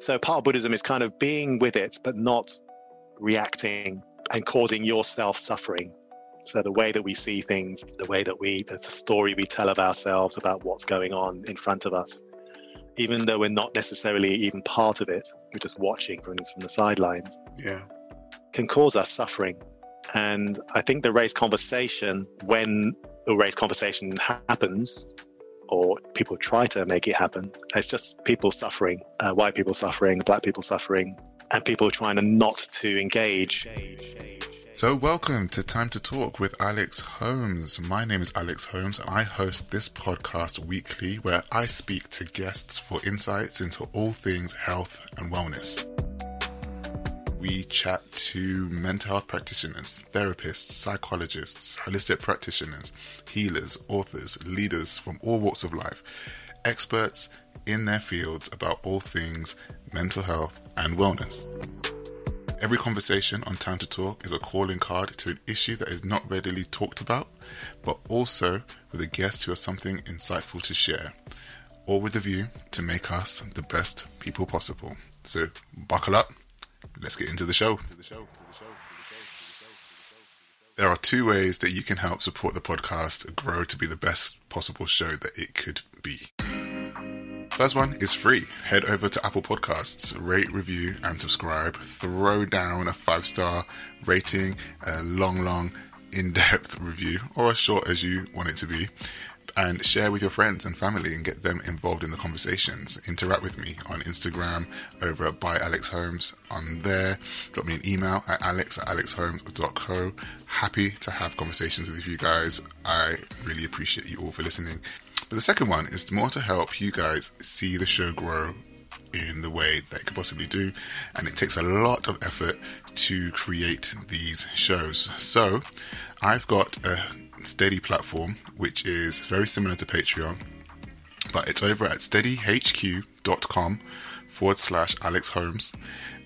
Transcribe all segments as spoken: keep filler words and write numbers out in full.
So part of Buddhism is kind of being with it, but not reacting and causing yourself suffering. So the way that we see things, the way that we, there's a story we tell of ourselves about what's going on in front of us, even though we're not necessarily even part of it, we're just watching from, from the sidelines, yeah, can cause us suffering. And I think the race conversation, when the race conversation happens, or people try to make it happen, it's just people suffering, uh, white people suffering, black people suffering, and people trying to not to engage. So welcome to Time to Talk with Alex Holmes. My name is Alex Holmes, and I host this podcast weekly where I speak to guests for insights into all things health and wellness. We chat to mental health practitioners, therapists, psychologists, holistic practitioners, healers, authors, leaders from all walks of life, experts in their fields about all things mental health and wellness. Every conversation on Time to Talk is a calling card to an issue that is not readily talked about, but also with a guest who has something insightful to share, all with a view to make us the best people possible. So buckle up, let's get into the show. There are two ways that you can help support the podcast grow to be the best possible show that it could be. First one is free. Head over to Apple Podcasts, rate, review, and subscribe. Throw down a five-star rating, a long, long, in-depth review, or as short as you want it to be, and share with your friends and family and get them involved in the conversations. Interact with me on Instagram over at By Alex Holmes on there. Drop me an email at alex at alexholmes dot co. Happy to have conversations with you guys. I really appreciate you all for listening. But the second one is more to help you guys see the show grow in the way that it could possibly do. And it takes a lot of effort to create these shows. So I've got a Steady platform, which is very similar to Patreon, but it's over at steadyhq.com forward slash Alex Holmes.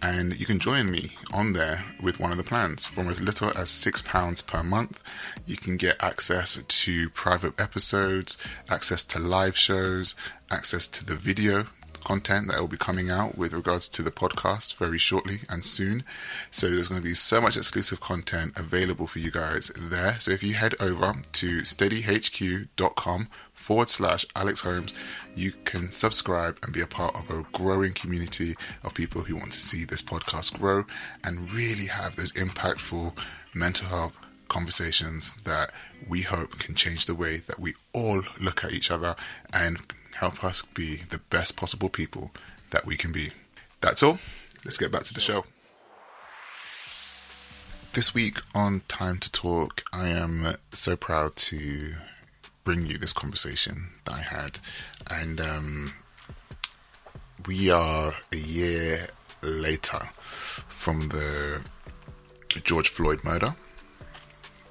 And you can join me on there with one of the plans. From as little as six pounds per month, you can get access to private episodes, access to live shows, access to the video content that will be coming out with regards to the podcast very shortly and soon. So there's going to be so much exclusive content available for you guys there. So if you head over to steadyhq.com forward slash Alex Holmes, you can subscribe and be a part of a growing community of people who want to see this podcast grow and really have those impactful mental health conversations that we hope can change the way that we all look at each other and help us be the best possible people that we can be. That's all. Let's get back to the show. This week on Time to Talk, I am so proud to bring you this conversation that I had. And um, we are a year later from the George Floyd murder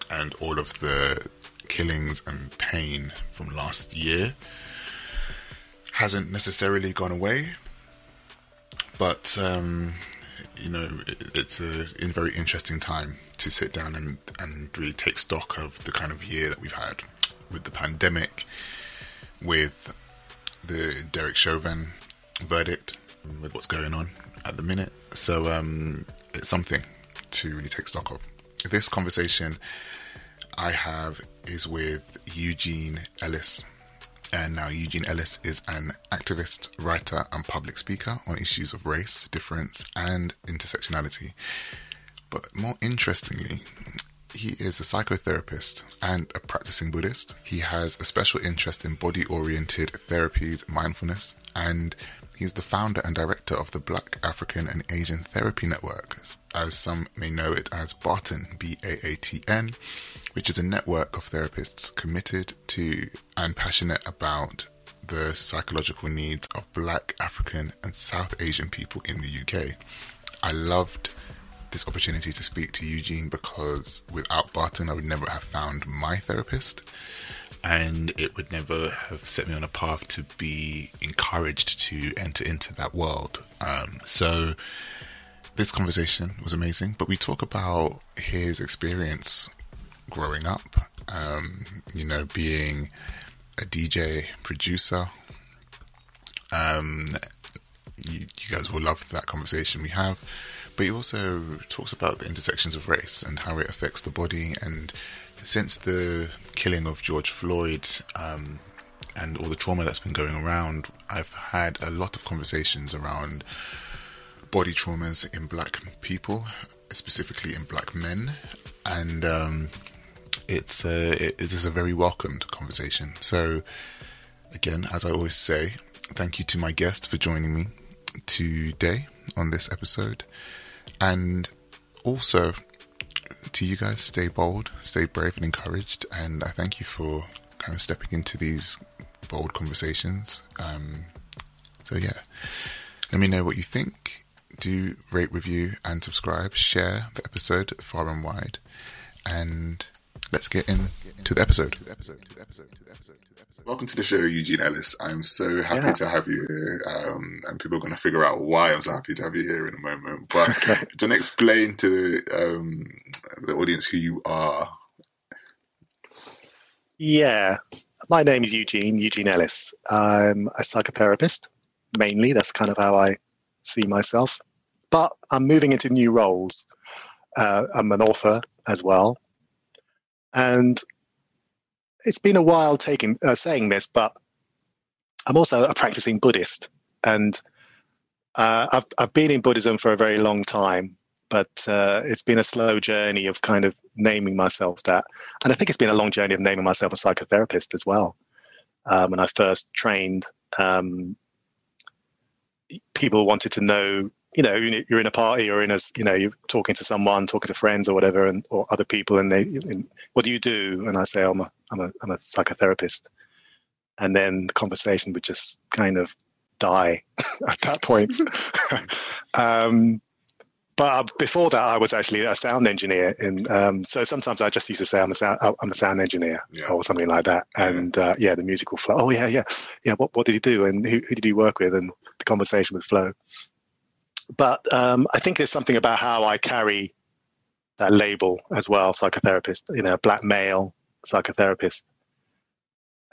and all of the killings and pain from last year. Hasn't necessarily gone away, but um, you know, it, it's a, a very interesting time to sit down and, and really take stock of the kind of year that we've had with the pandemic, with the Derek Chauvin verdict, with what's going on at the minute. So um, it's something to really take stock of. This conversation I have is with Eugene Ellis. And now Eugene Ellis is an activist, writer, and public speaker on issues of race, difference, and intersectionality. But more interestingly, he is a psychotherapist and a practicing Buddhist. He has a special interest in body-oriented therapies, mindfulness, and he's the founder and director of the Black African and Asian Therapy Network, as some may know it as Barton, B A A T N, which is a network of therapists committed to and passionate about the psychological needs of Black, African, and South Asian people in the U K. I loved this opportunity to speak to Eugene because without Barton, I would never have found my therapist, and it would never have set me on a path to be encouraged to enter into that world. Um, so this conversation was amazing, but we talk about his experience growing up, um, you know, being a D J, producer. Um, you, you you guys will love that conversation we have. But he also talks about the intersections of race and how it affects the body. And since the killing of George Floyd um, and all the trauma that's been going around, I've had a lot of conversations around body traumas in black people, specifically in black men. And um, it's a, it, it is a very welcomed conversation. So again, as I always say, thank you to my guest for joining me today on this episode. And also to you guys, stay bold, stay brave and encouraged. And I thank you for kind of stepping into these bold conversations. Um, so yeah, let me know what you think. Do rate, review and subscribe. Share the episode far and wide. And let's get into the episode. Welcome to the show, Eugene Ellis. I'm so happy yeah. to have you here. Um, and people are going to figure out why I'm so happy to have you here in a moment. But do you want to explain to um, the audience who you are? Yeah. My name is Eugene, Eugene Ellis. I'm a psychotherapist, mainly. That's kind of how I see myself. But I'm moving into new roles. Uh, I'm an author as well. And it's been a while taking uh, saying this, but I'm also a practicing Buddhist, and uh, I've I've been in Buddhism for a very long time, but uh, it's been a slow journey of kind of naming myself that, and I think it's been a long journey of naming myself a psychotherapist as well. Um, when I first trained, um, people wanted to know, you know, you're in a party or in a, you know, you're talking to someone, talking to friends or whatever, and or other people, and they, and, what do you do? And I say, I'm a, I'm a, I'm a psychotherapist. And then the conversation would just kind of die at that point. um, but before that, I was actually a sound engineer, and um, so sometimes I just used to say, I'm a sound, I'm a sound engineer yeah. or something like that. And uh, yeah, the music will flow. Oh yeah, yeah, yeah. What, what did he do? And who, who did he work with? And the conversation would flow. But um, I think there's something about how I carry that label as well, psychotherapist, you know, black male psychotherapist.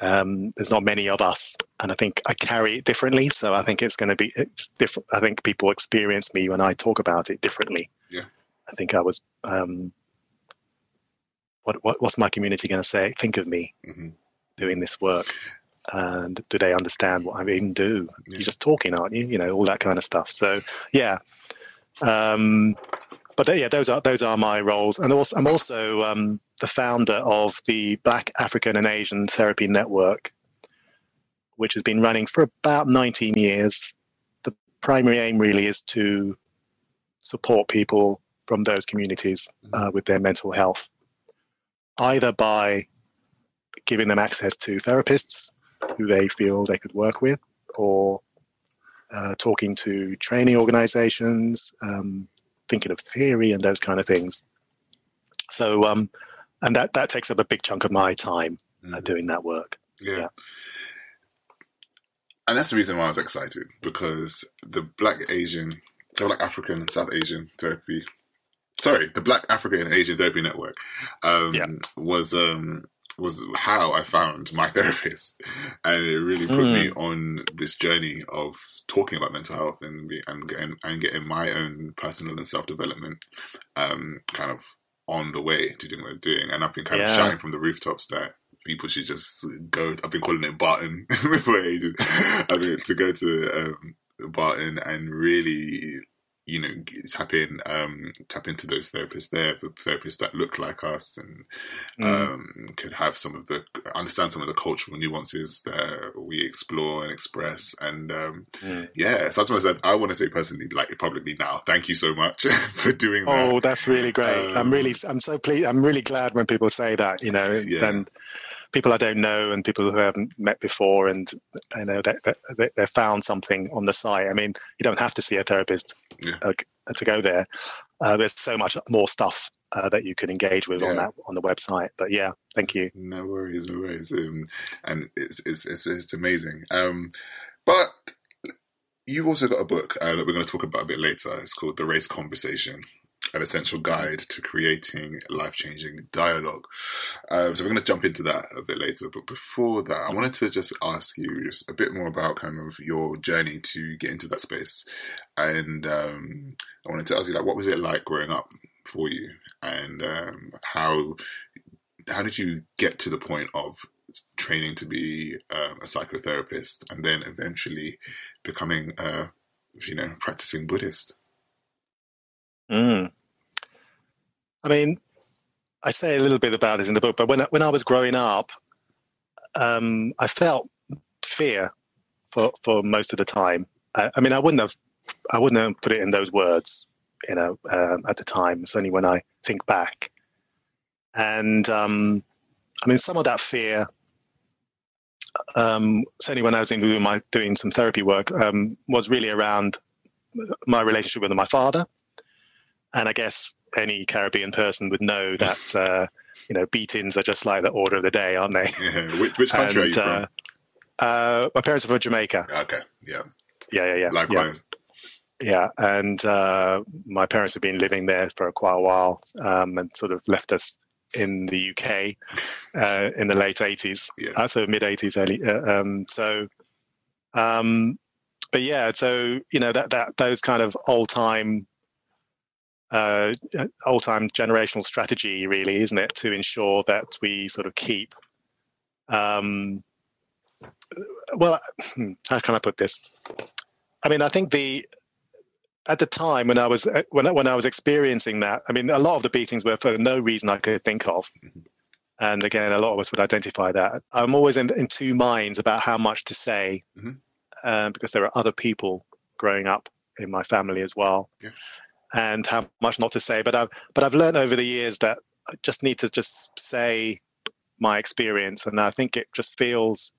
Um, there's not many of us, and I think I carry it differently. So I think it's going to be different. I think people experience me when I talk about it differently. Yeah. I think I was, um, what, what what's my community going to say? Think of me mm-hmm. doing this work. And do they understand what I even do? Yeah. You're just talking, aren't you? You know, all that kind of stuff. So, yeah. Um, but yeah, those are those are my roles. And also, I'm also um, the founder of the Black African and Asian Therapy Network, which has been running for about nineteen years. The primary aim really is to support people from those communities uh, with their mental health, either by giving them access to therapists who they feel they could work with, or uh, talking to training organizations, um, thinking of theory and those kind of things. So, um, and that, that takes up a big chunk of my time mm-hmm. uh, doing that work. Yeah. yeah. And that's the reason why I was excited, because the Black Asian, the Black African and South Asian Therapy, sorry, the Black African and Asian Therapy Network um, yeah. was... Um, was how I found my therapist, and it really put mm. me on this journey of talking about mental health and and getting, and getting my own personal and self-development um, kind of on the way to doing what I'm doing. And I've been kind yeah. of shouting from the rooftops that people should just go. I've been calling it Barton for ages. I mean, to go to um, Barton and really, you know, tap in, um, tap into those therapists there, therapists that look like us and um, mm. could have some of the, understand some of the cultural nuances that we explore and express. And um, mm. yeah, sometimes I, I want to say personally, like publicly now, thank you so much for doing that. Oh, that's really great. Um, I'm really, I'm so pleased. I'm really glad when people say that, you know, yeah. and people I don't know and people who I haven't met before, and you know they, they, they found something on the site. I mean, you don't have to see a therapist yeah. uh, to go there. Uh, there's so much more stuff uh, that you can engage with yeah. on that on the website. But yeah, thank you. No worries, no worries, um, and it's it's it's, it's amazing. Um, but you've also got a book uh, that we're going to talk about a bit later. It's called The Race Conversation. an essential guide to creating life-changing dialogue. Um, so we're going to jump into that a bit later. But before that, I wanted to just ask you just a bit more about kind of your journey to get into that space. And um, I wanted to ask you, like, what was it like growing up for you? And um, how how did you get to the point of training to be um, a psychotherapist and then eventually becoming a, you know, practicing Buddhist? Mm. I mean, I say a little bit about this in the book, but when I, when I was growing up, um, I felt fear for, for most of the time. I, I mean, I wouldn't have, I wouldn't have put it in those words, you know, um, at the time. It's only when I think back. And um, I mean, some of that fear, um, certainly when I was in doing, my, doing some therapy work, um, was really around my relationship with my father. And I guess any Caribbean person would know that, uh, you know, beatings are just like the order of the day, aren't they? Yeah. Which, which country and, are you from? Uh, uh, my parents are from Jamaica. Okay, yeah. Yeah, yeah, yeah. Likewise. Yeah, yeah. And uh, my parents have been living there for quite a while um, and sort of left us in the U K uh, in the late eighties. Yeah. Uh, so mid-eighties, early. Uh, um, so, um, but yeah, so, you know, that, that those kind of old-time... Uh, old-time generational strategy, really, isn't it, to ensure that we sort of keep, um, well, how can I put this? I mean, I think the at the time when I was when I, when I was experiencing that, I mean, a lot of the beatings were for no reason I could think of, and again, a lot of us would identify that. I'm always in, in two minds about how much to say, mm-hmm. um, because there are other people growing up in my family as well. Yeah. And how much not to say, but I've but I've learned over the years that I just need to just say my experience, and I think it just feels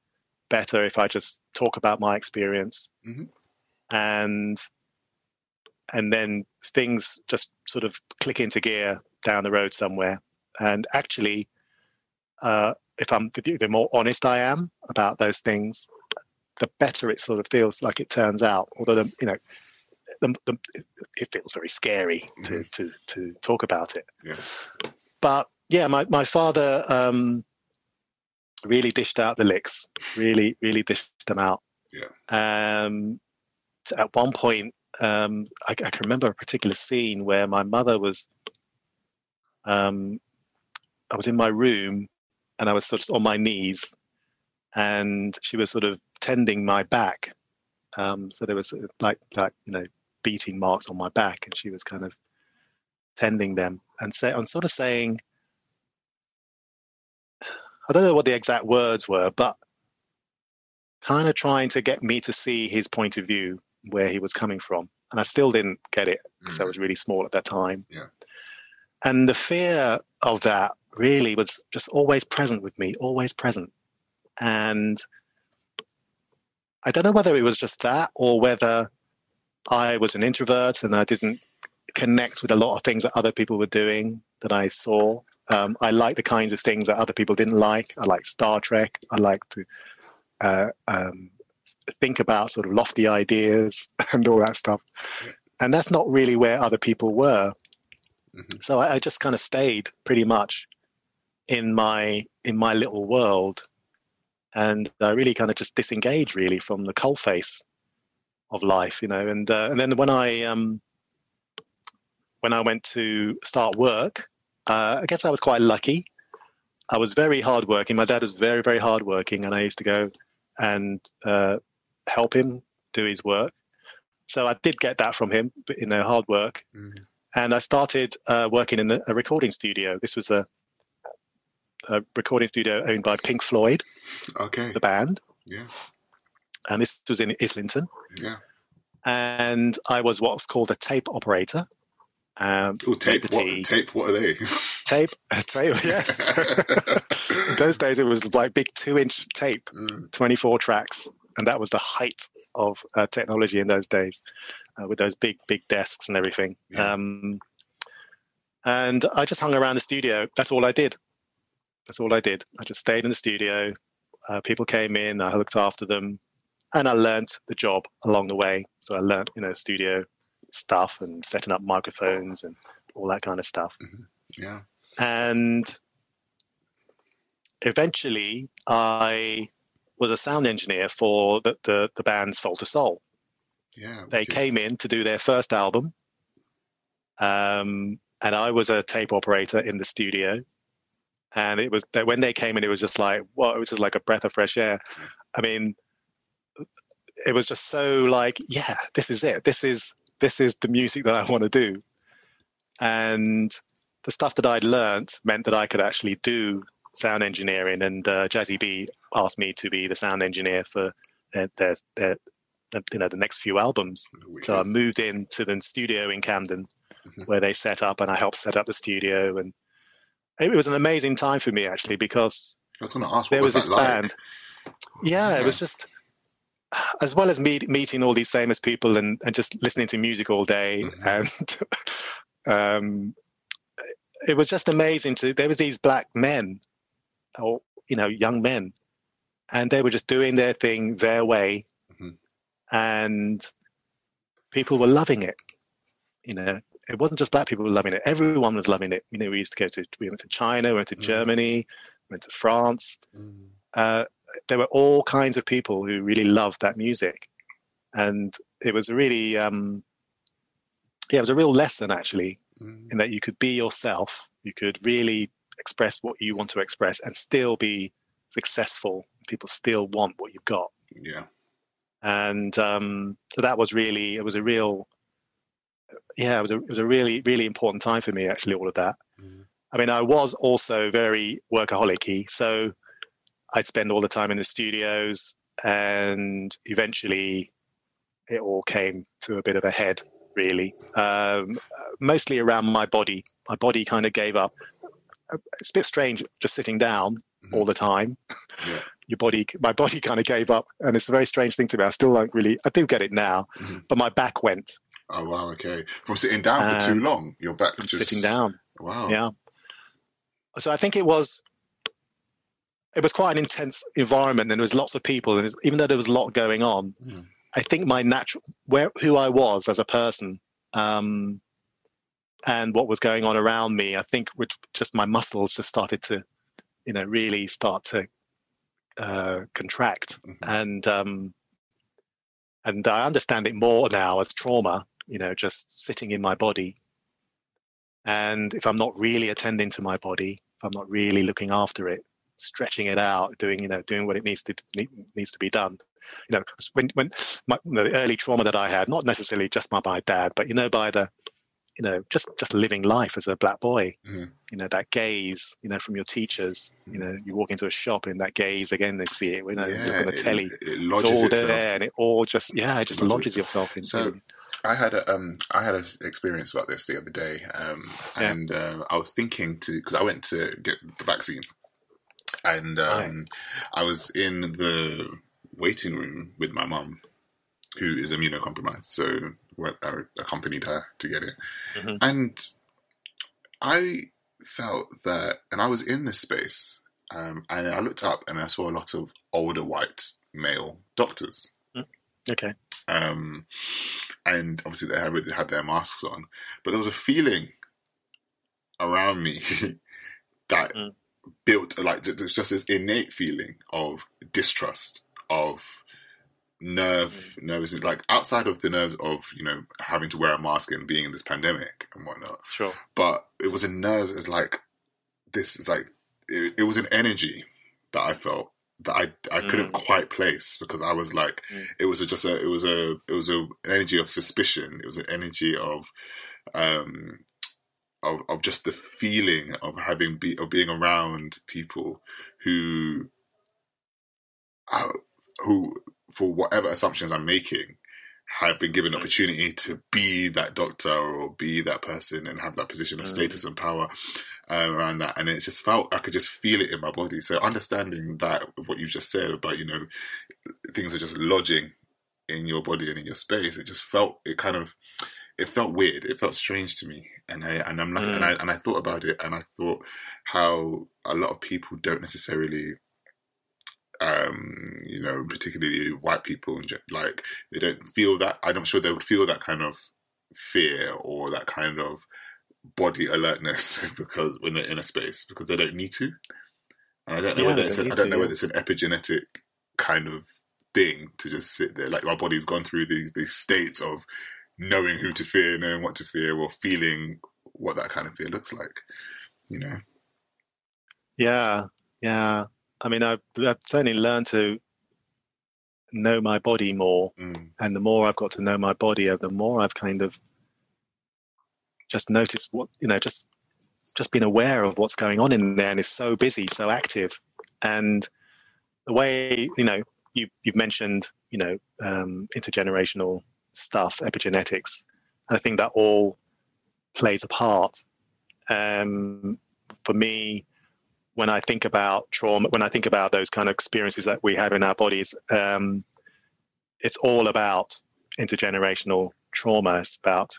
better if I just talk about my experience, mm-hmm. and and then things just sort of click into gear down the road somewhere. And actually, uh, if I'm the more honest I am about those things, the better it sort of feels like it turns out. Although the, you know. The, the, it feels very scary to, mm-hmm. to, to talk about it. Yeah. But yeah, my, my father um, really dished out the licks, really, really dished them out. Yeah. Um, at one point, um, I, I can remember a particular scene where my mother was, um, I was in my room and I was sort of on my knees and she was sort of tending my back. Um, so there was like, like, you know, beating marks on my back, and she was kind of tending them and say, I'm sort of saying, I don't know what the exact words were, but kind of trying to get me to see his point of view, where he was coming from. And I still didn't get it because mm. I was really small at that time. Yeah. And the fear of that really was just always present with me, always present. And I don't know whether it was just that or whether I was an introvert and I didn't connect with a lot of things that other people were doing that I saw. Um, I liked the kinds of things that other people didn't like. I liked Star Trek. I liked to uh, um, think about sort of lofty ideas and all that stuff. And that's not really where other people were. Mm-hmm. So I, I just kind of stayed pretty much in my in my little world. And I really kind of just disengage really from the coalface of life, you know. And uh, and then when I um, when I went to start work, uh, I guess I was quite lucky. I was very hardworking. My dad was very, very hardworking, and I used to go and uh, help him do his work. So I did get that from him, you know, hard work. Mm-hmm. And I started uh, working in a recording studio. This was a A recording studio owned by Pink Floyd, okay, the band. Yeah, and this was in Islington. Yeah, and I was what's called a tape operator. Um, Ooh, tape, what, tape? What are they? Tape, uh, tape. Yes. In those days, it was like big two-inch tape, mm. twenty-four tracks, and that was the height of uh, technology in those days, uh, with those big, big desks and everything. Yeah. Um, and I just hung around the studio. That's all I did. That's all I did. I just stayed in the studio. Uh, people came in. I looked after them, and I learnt the job along the way. So I learnt, you know, studio stuff and setting up microphones and all that kind of stuff. Mm-hmm. Yeah. And eventually I was a sound engineer for the, the, the band Soul to Soul. Yeah. They good. came in to do their first album. Um, and I was a tape operator in the studio. And it was that when they came in, it was just like, well, it was just like a breath of fresh air. I mean, it was just so like, yeah, this is it. This is, this is the music that I want to do. And the stuff that I'd learned meant that I could actually do sound engineering. And uh, Jazzy B asked me to be the sound engineer for their, their, their, their you know, the next few albums. Weird. So I moved into the studio in Camden, mm-hmm. where they set up, and I helped set up the studio. And it was an amazing time for me, actually, because I was going to ask, there was, was this like? band. Yeah, yeah, it was just, as well as me, meeting all these famous people and, and just listening to music all day. Mm-hmm. And um, it was just amazing to, there was these black men, or, you know, young men, and they were just doing their thing their way. Mm-hmm. And people were loving it. You know, it wasn't just black people were loving it. Everyone was loving it. You know, we used to go to, we went to China, we went to mm-hmm. Germany, we went to France. Mm-hmm. Uh, there were all kinds of people who really loved that music, and it was really, um, yeah, it was a real lesson, actually, mm. in that you could be yourself, you could really express what you want to express and still be successful. People still want what you've got. Yeah. And, um, so that was really, it was a real, yeah, it was a, it was a really, really important time for me, actually, all of that. Mm. I mean, I was also very workaholic-y, so I'd spend all the time in the studios, and eventually it all came to a bit of a head, really. Um, mostly around my body. My body kind of gave up. It's a bit strange just sitting down mm-hmm. all the time. Yeah. Your body, my body kind of gave up, and it's a very strange thing to me. I still don't really, I do get it now, mm-hmm. but my back went. Oh, wow, okay. From sitting down um, for too long, your back just... Sitting down. Wow. Yeah. So I think it was... It was quite an intense environment, and there was lots of people. And was, even though there was a lot going on, mm. I think my natural, where who I was as a person, um, and what was going on around me, I think, which just my muscles just started to, you know, really start to uh, contract. Mm-hmm. And um, and I understand it more now as trauma, you know, just sitting in my body. And if I'm not really attending to my body, if I'm not really looking after it, stretching it out, doing you know doing what it needs to needs to be done, you know when when my, the early trauma that I had, not necessarily just by my dad, but you know by the you know just just living life as a black boy, mm. you know that gaze you know from your teachers, mm. you know you walk into a shop and that gaze again, they see it, you know yeah, you're gonna telly it, it lodges it's all itself. there, and it all just yeah it just it lodges, lodges yourself into so, I had a um I had an experience about this the other day, um yeah. and uh, I was thinking to because I went to get the vaccine. And um, I was in the waiting room with my mum, who is immunocompromised. So I accompanied her to get it. Mm-hmm. And I felt that, and I was in this space, um, and I looked up and I saw a lot of older white male doctors. Okay. Um, and obviously they had, they had their masks on. But there was a feeling around me that... Mm. built like there's just this innate feeling of distrust, of nerve mm. nervousness, like outside of the nerves of you know having to wear a mask and being in this pandemic and whatnot, sure, but it was a nerve, it's like this is like it, it was an energy that I felt that I I mm. couldn't quite place, because I was like mm. it was a, just a it was a it was a, an energy of suspicion, it was an energy of um Of, of just the feeling of having be, of being around people who, uh, who for whatever assumptions I'm making, have been given opportunity to be that doctor or be that person and have that position of status and power uh, around that. And it just felt, I could just feel it in my body. So understanding that of what you just said about, you know, things are just lodging in your body and in your space, it just felt, it kind of, it felt weird. It felt strange to me, and I and I'm like, mm. and I and I thought about it, and I thought how a lot of people don't necessarily, um, you know, particularly white people, like they don't feel that. I'm not sure they would feel that kind of fear or that kind of body alertness because when they're in a space, because they don't need to. And I don't know yeah, whether it's an, I don't to, know yeah. whether it's an epigenetic kind of thing to just sit there. Like, my body's gone through these these states of knowing who to fear, knowing what to fear, or feeling what that kind of fear looks like, you know? Yeah, yeah. I mean, I've, I've certainly learned to know my body more. Mm. And the more I've got to know my body, the more I've kind of just noticed what, you know, just just been aware of what's going on in there. And it's so busy, so active. And the way, you know, you, you've mentioned, you know, um, intergenerational stuff, epigenetics. And I think that all plays a part. Um, for me, when I think about trauma, when I think about those kind of experiences that we have in our bodies, um, it's all about intergenerational trauma. It's about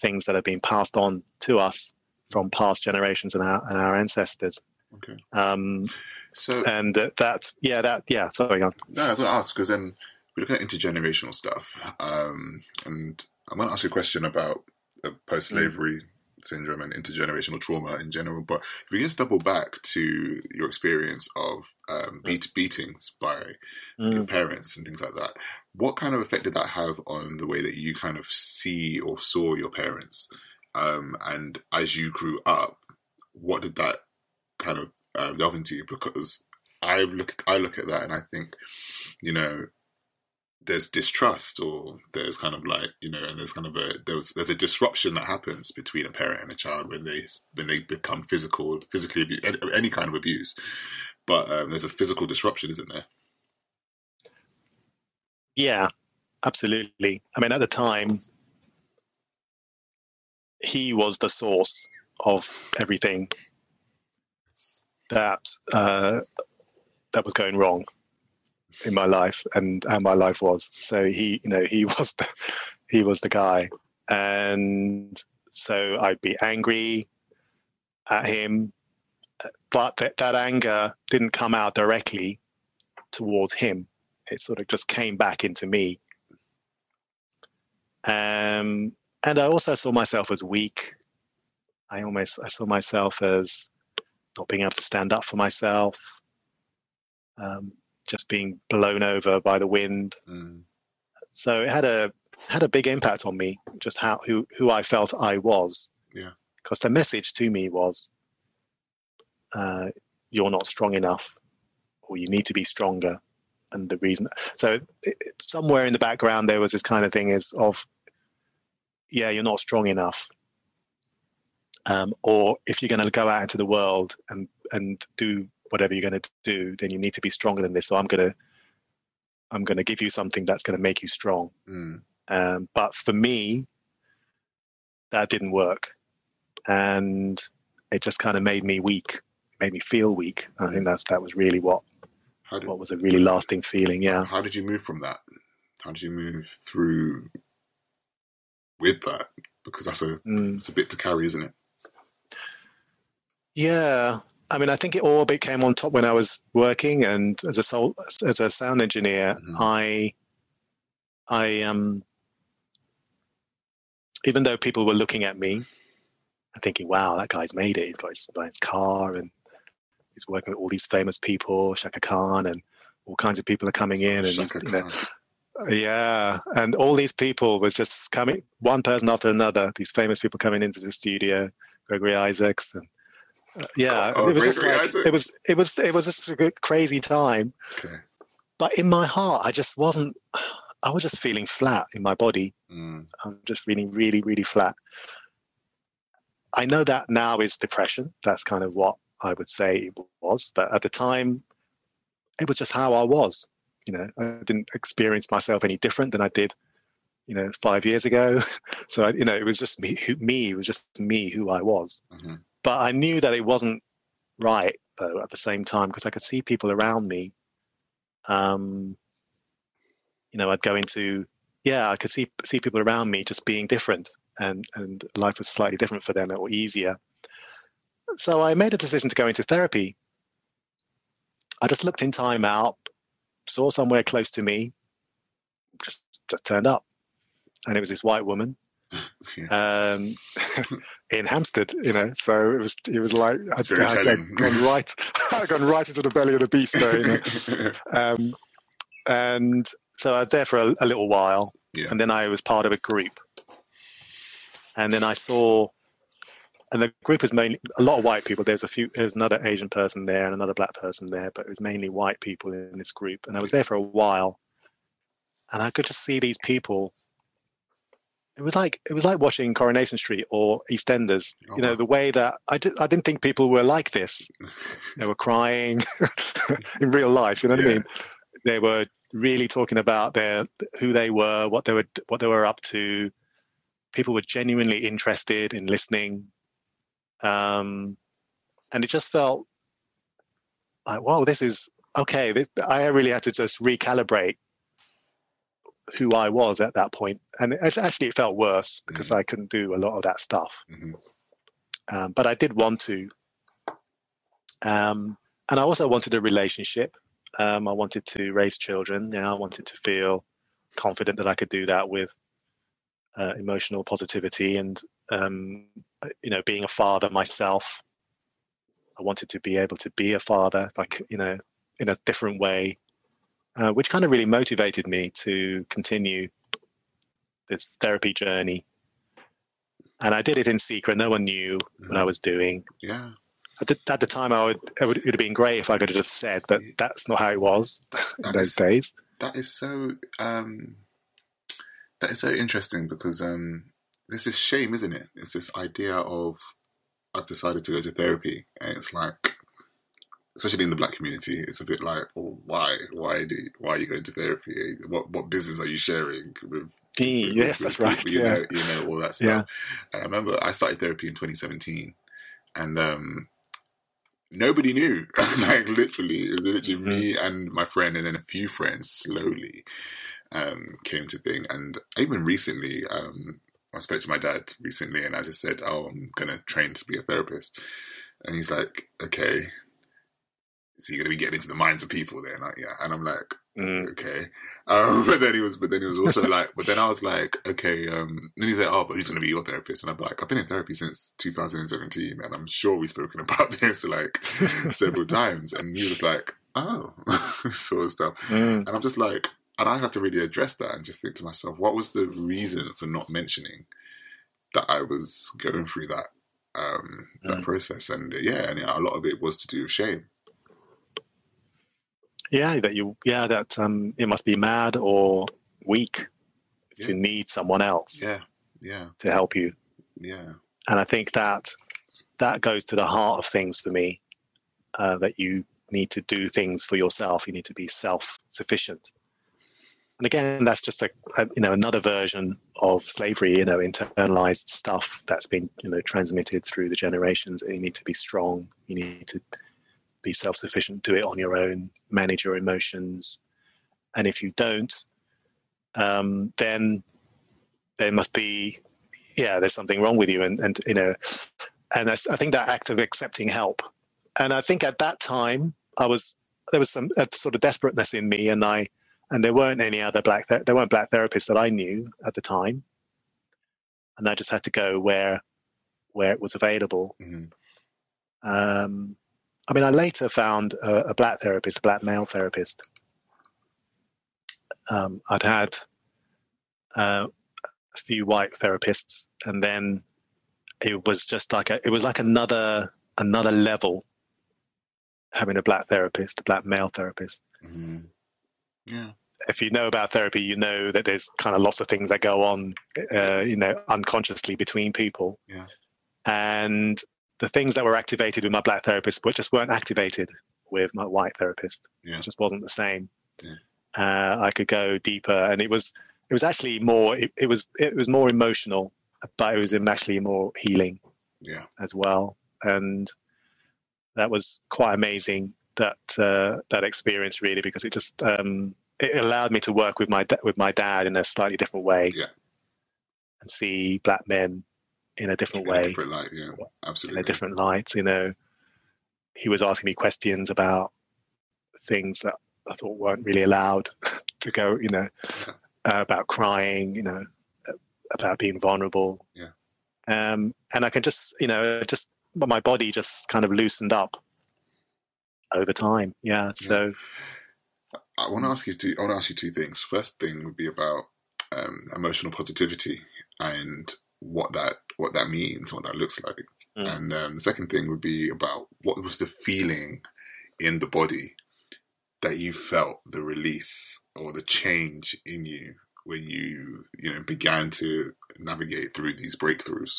things that have been passed on to us from past generations and our, and our ancestors. Okay. Um, so and uh, that, yeah, that, yeah. Sorry, go on. No, I was going to ask because then we're looking at intergenerational stuff, um, and I'm going to ask you a question about uh, post-slavery. Mm. syndrome and intergenerational trauma in general, but if we just double back to your experience of um, beat beatings by mm. your parents and things like that, what kind of effect did that have on the way that you kind of see or saw your parents? Um, and as you grew up, what did that kind of uh, delve into you? Because I look, I look at that and I think, you know, there's distrust, or there's kind of like, you know, and there's kind of a, there's, there's a disruption that happens between a parent and a child when they, when they become physical, physically abuse, any kind of abuse, but um, there's a physical disruption, isn't there? Yeah, absolutely. I mean, at the time, he was the source of everything that, uh, that was going wrong in my life, and how my life was. So he, you know, he was the, he was the guy, and so I'd be angry at him, but th- that anger didn't come out directly towards him. It sort of just came back into me. Um, and I also saw myself as weak. I almost I saw myself as not being able to stand up for myself. Um, just being blown over by the wind. Mm. So it had a had a big impact on me, just how who, who I felt I was. Yeah. Because the message to me was, uh, you're not strong enough, or you need to be stronger. And the reason... So it, it, somewhere in the background, there was this kind of thing is of, yeah, you're not strong enough. Um, or if you're going to go out into the world and and do... whatever you're going to do, then you need to be stronger than this. So I'm going to, I'm going to give you something that's going to make you strong. Mm. Um, but for me, that didn't work. And it just kind of made me weak, it made me feel weak. I think that's, that was really what, how did, what was a really lasting feeling. Yeah. How did you move from that? How did you move through with that? Because that's a, mm. that's a bit to carry, isn't it? Yeah. I mean, I think it all a bit came on top when I was working and as a soul, as a sound engineer, mm-hmm. I, I, um, even though people were looking at me and thinking, wow, that guy's made it. He's got his, his car and he's working with all these famous people, Shaka Khan, and all kinds of people are coming in. And Shaka Khan. You know, yeah. And all these people was just coming, one person after another, these famous people coming into the studio, Gregory Isaacs and, Uh, yeah, oh, it was just like, it was it was it was just a crazy time. Okay. But in my heart, I just wasn't. I was just feeling flat in my body. Mm. I'm just feeling really, really flat. I know that now is depression. That's kind of what I would say it was. But at the time, it was just how I was. You know, I didn't experience myself any different than I did, you know, five years ago. So I, you know, it was just me. Who, me it was just me, who I was. Mm-hmm. But I knew that it wasn't right, though, at the same time, because I could see people around me. Um, you know, I'd go into, yeah, I could see see people around me just being different, and, and life was slightly different for them or easier. So I made a decision to go into therapy. I just looked in time out, saw somewhere close to me, just, just turned up. And it was this white woman. Yeah. Um in Hampstead, you know. So it was it was like I'd, I'd, I'd gone right, I'd gone right into the belly of the beast there, you know. um, and so I was there for a, a little while, yeah. and then I was part of a group, and then I saw, and the group was mainly a lot of white people. There was a few, there was another Asian person there and another black person there, but it was mainly white people in this group. And I was there for a while, and I could just see these people. It was like it was like watching Coronation Street or EastEnders. Oh, you know, wow. The way that I, did, I didn't think people were like this. They were crying in real life. You know what yeah. I mean? They were really talking about their who they were, what they were, what they were up to. People were genuinely interested in listening, um, and it just felt like, "Wow, this is okay." This, I really had to just recalibrate who I was at that point. And it, actually it felt worse because mm-hmm. I couldn't do a lot of that stuff. Mm-hmm. Um, but I did want to. Um, and I also wanted a relationship. Um, I wanted to raise children. You know, I wanted to feel confident that I could do that with uh, emotional positivity and, um, you know, being a father myself. I wanted to be able to be a father, like, you know, in a different way. Uh, which kind of really motivated me to continue this therapy journey. And I did it in secret. No one knew mm. what I was doing. Yeah. At the, at the time, I would, it would it would have been great if I could have just said that that's not how it was that in those is, days. That is so um, that is so interesting because um, there's this shame, isn't it? It's this idea of I've decided to go to therapy, and it's like, especially in the black community, it's a bit like, oh, why, why do, why are you going to therapy? What, what business are you sharing with? E, with yes, with that's people? Right. You yeah. know, you know, all that stuff. Yeah. And I remember I started therapy in twenty seventeen, and um, nobody knew. Like literally, it was literally mm-hmm. me and my friend, and then a few friends slowly um, came to thing. And even recently, um, I spoke to my dad recently, and I just said, "Oh, I'm going to train to be a therapist," and he's like, "Okay. So you're going to be getting into the minds of people then." Like, yeah. And I'm like, mm. okay. Um, but then he was, but then he was also like, but then I was like, okay. Um, then he's like, "Oh, but who's going to be your therapist?" And I'm like, I've been in therapy since two thousand seventeen. And I'm sure we've spoken about this like several times. And he was just like, oh, sort of stuff. Mm. And I'm just like, and I had to really address that and just think to myself, what was the reason for not mentioning that I was going through that, um, that mm. process? And yeah, and yeah, a lot of it was to do with shame. Yeah, that you. Yeah, that um, it must be mad or weak yeah. to need someone else. Yeah, yeah, to help you. Yeah, and I think that that goes to the heart of things for me. Uh, that you need to do things for yourself. You need to be self-sufficient. And again, that's just a, a you know another version of slavery. You know, internalized stuff that's been you know transmitted through the generations. You need to be strong. You need to be self-sufficient, do it on your own, manage your emotions. And if you don't, um, then there must be, yeah, there's something wrong with you. And, and you know, and I, I think that act of accepting help. And I think at that time I was, there was some uh, sort of desperateness in me and I, and there weren't any other black, th- there weren't black therapists that I knew at the time. And I just had to go where, where it was available. Mm-hmm. Um, I mean, I later found a, a black therapist, a black male therapist. Um, I'd had uh, a few white therapists, and then it was just like a, it was like another another level having a black therapist, a black male therapist. Mm-hmm. Yeah. If you know about therapy, you know that there's kind of lots of things that go on, uh, you know, unconsciously between people. Yeah. And the things that were activated with my black therapist but just weren't activated with my white therapist. Yeah. It just wasn't the same. Yeah. Uh, I could go deeper, and it was it was actually more it, it was it was more emotional, but it was actually more healing, yeah, as well. And that was quite amazing, that uh, that experience really, because it just um, it allowed me to work with my with my dad in a slightly different way, yeah, and see black men in a different way, in a different light, yeah, absolutely. In a different light, you know, he was asking me questions about things that I thought weren't really allowed to go, you know, yeah. uh, about crying, you know, about being vulnerable, yeah, Um, and I can just, you know, just my body just kind of loosened up over time. Yeah. yeah. So I want to ask you two, I want to ask you two things. First thing would be about um, emotional positivity and what that, what that means, what that looks like. Mm. And um, the second thing would be about what was the feeling in the body that you felt the release or the change in you when you, you know, began to navigate through these breakthroughs?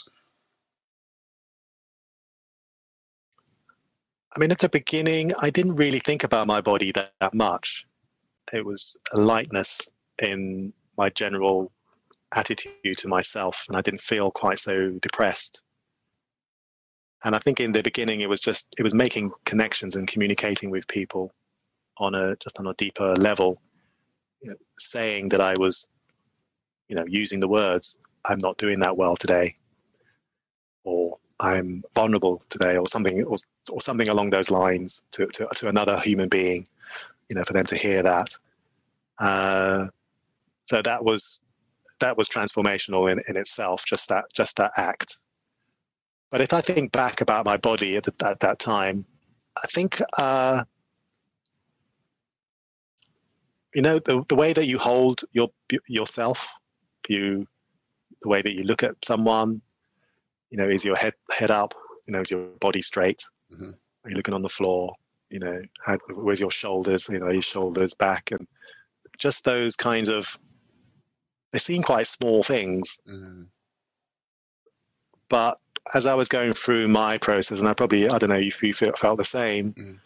I mean, at the beginning, I didn't really think about my body that, that much. It was a lightness in my general attitude to myself, and I didn't feel quite so depressed. And I think in the beginning, it was just, it was making connections and communicating with people on a, just on a deeper level, you know, saying that I was, you know, using the words, I'm not doing that well today, or I'm vulnerable today, or something, or, or something along those lines to, to, to another human being, you know, for them to hear that. Uh, so that was, that was transformational in, in itself, just that, just that act. But if I think back about my body at, the, at that time, I think, uh, you know, the, the way that you hold your yourself, you, the way that you look at someone, you know, is your head head up? You know, is your body straight? Mm-hmm. Are you looking on the floor? You know, how, where's your shoulders? You know, your shoulders back, and just those kinds of, they seem quite small things, mm-hmm. but as I was going through my process, and I probably, I don't know if you felt the same, mm.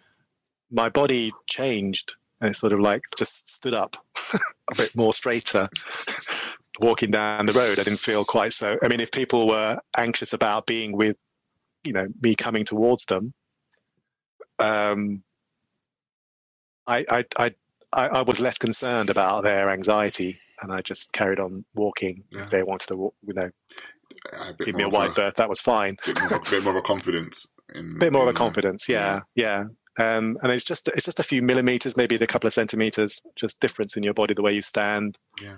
my body changed and it sort of like just stood up a bit more straighter walking down the road. I didn't feel quite so, I mean, if people were anxious about being with, you know, me coming towards them, um, I, I, I, I was less concerned about their anxiety and I just carried on walking. Yeah. If they wanted to walk, you know, A give me a wide a, berth, that was fine. A bit, more, bit more of a confidence. A bit more in, of a confidence, yeah, yeah. yeah. Um, and it's just it's just a few millimeters, maybe a couple of centimeters, just difference in your body, the way you stand. Yeah.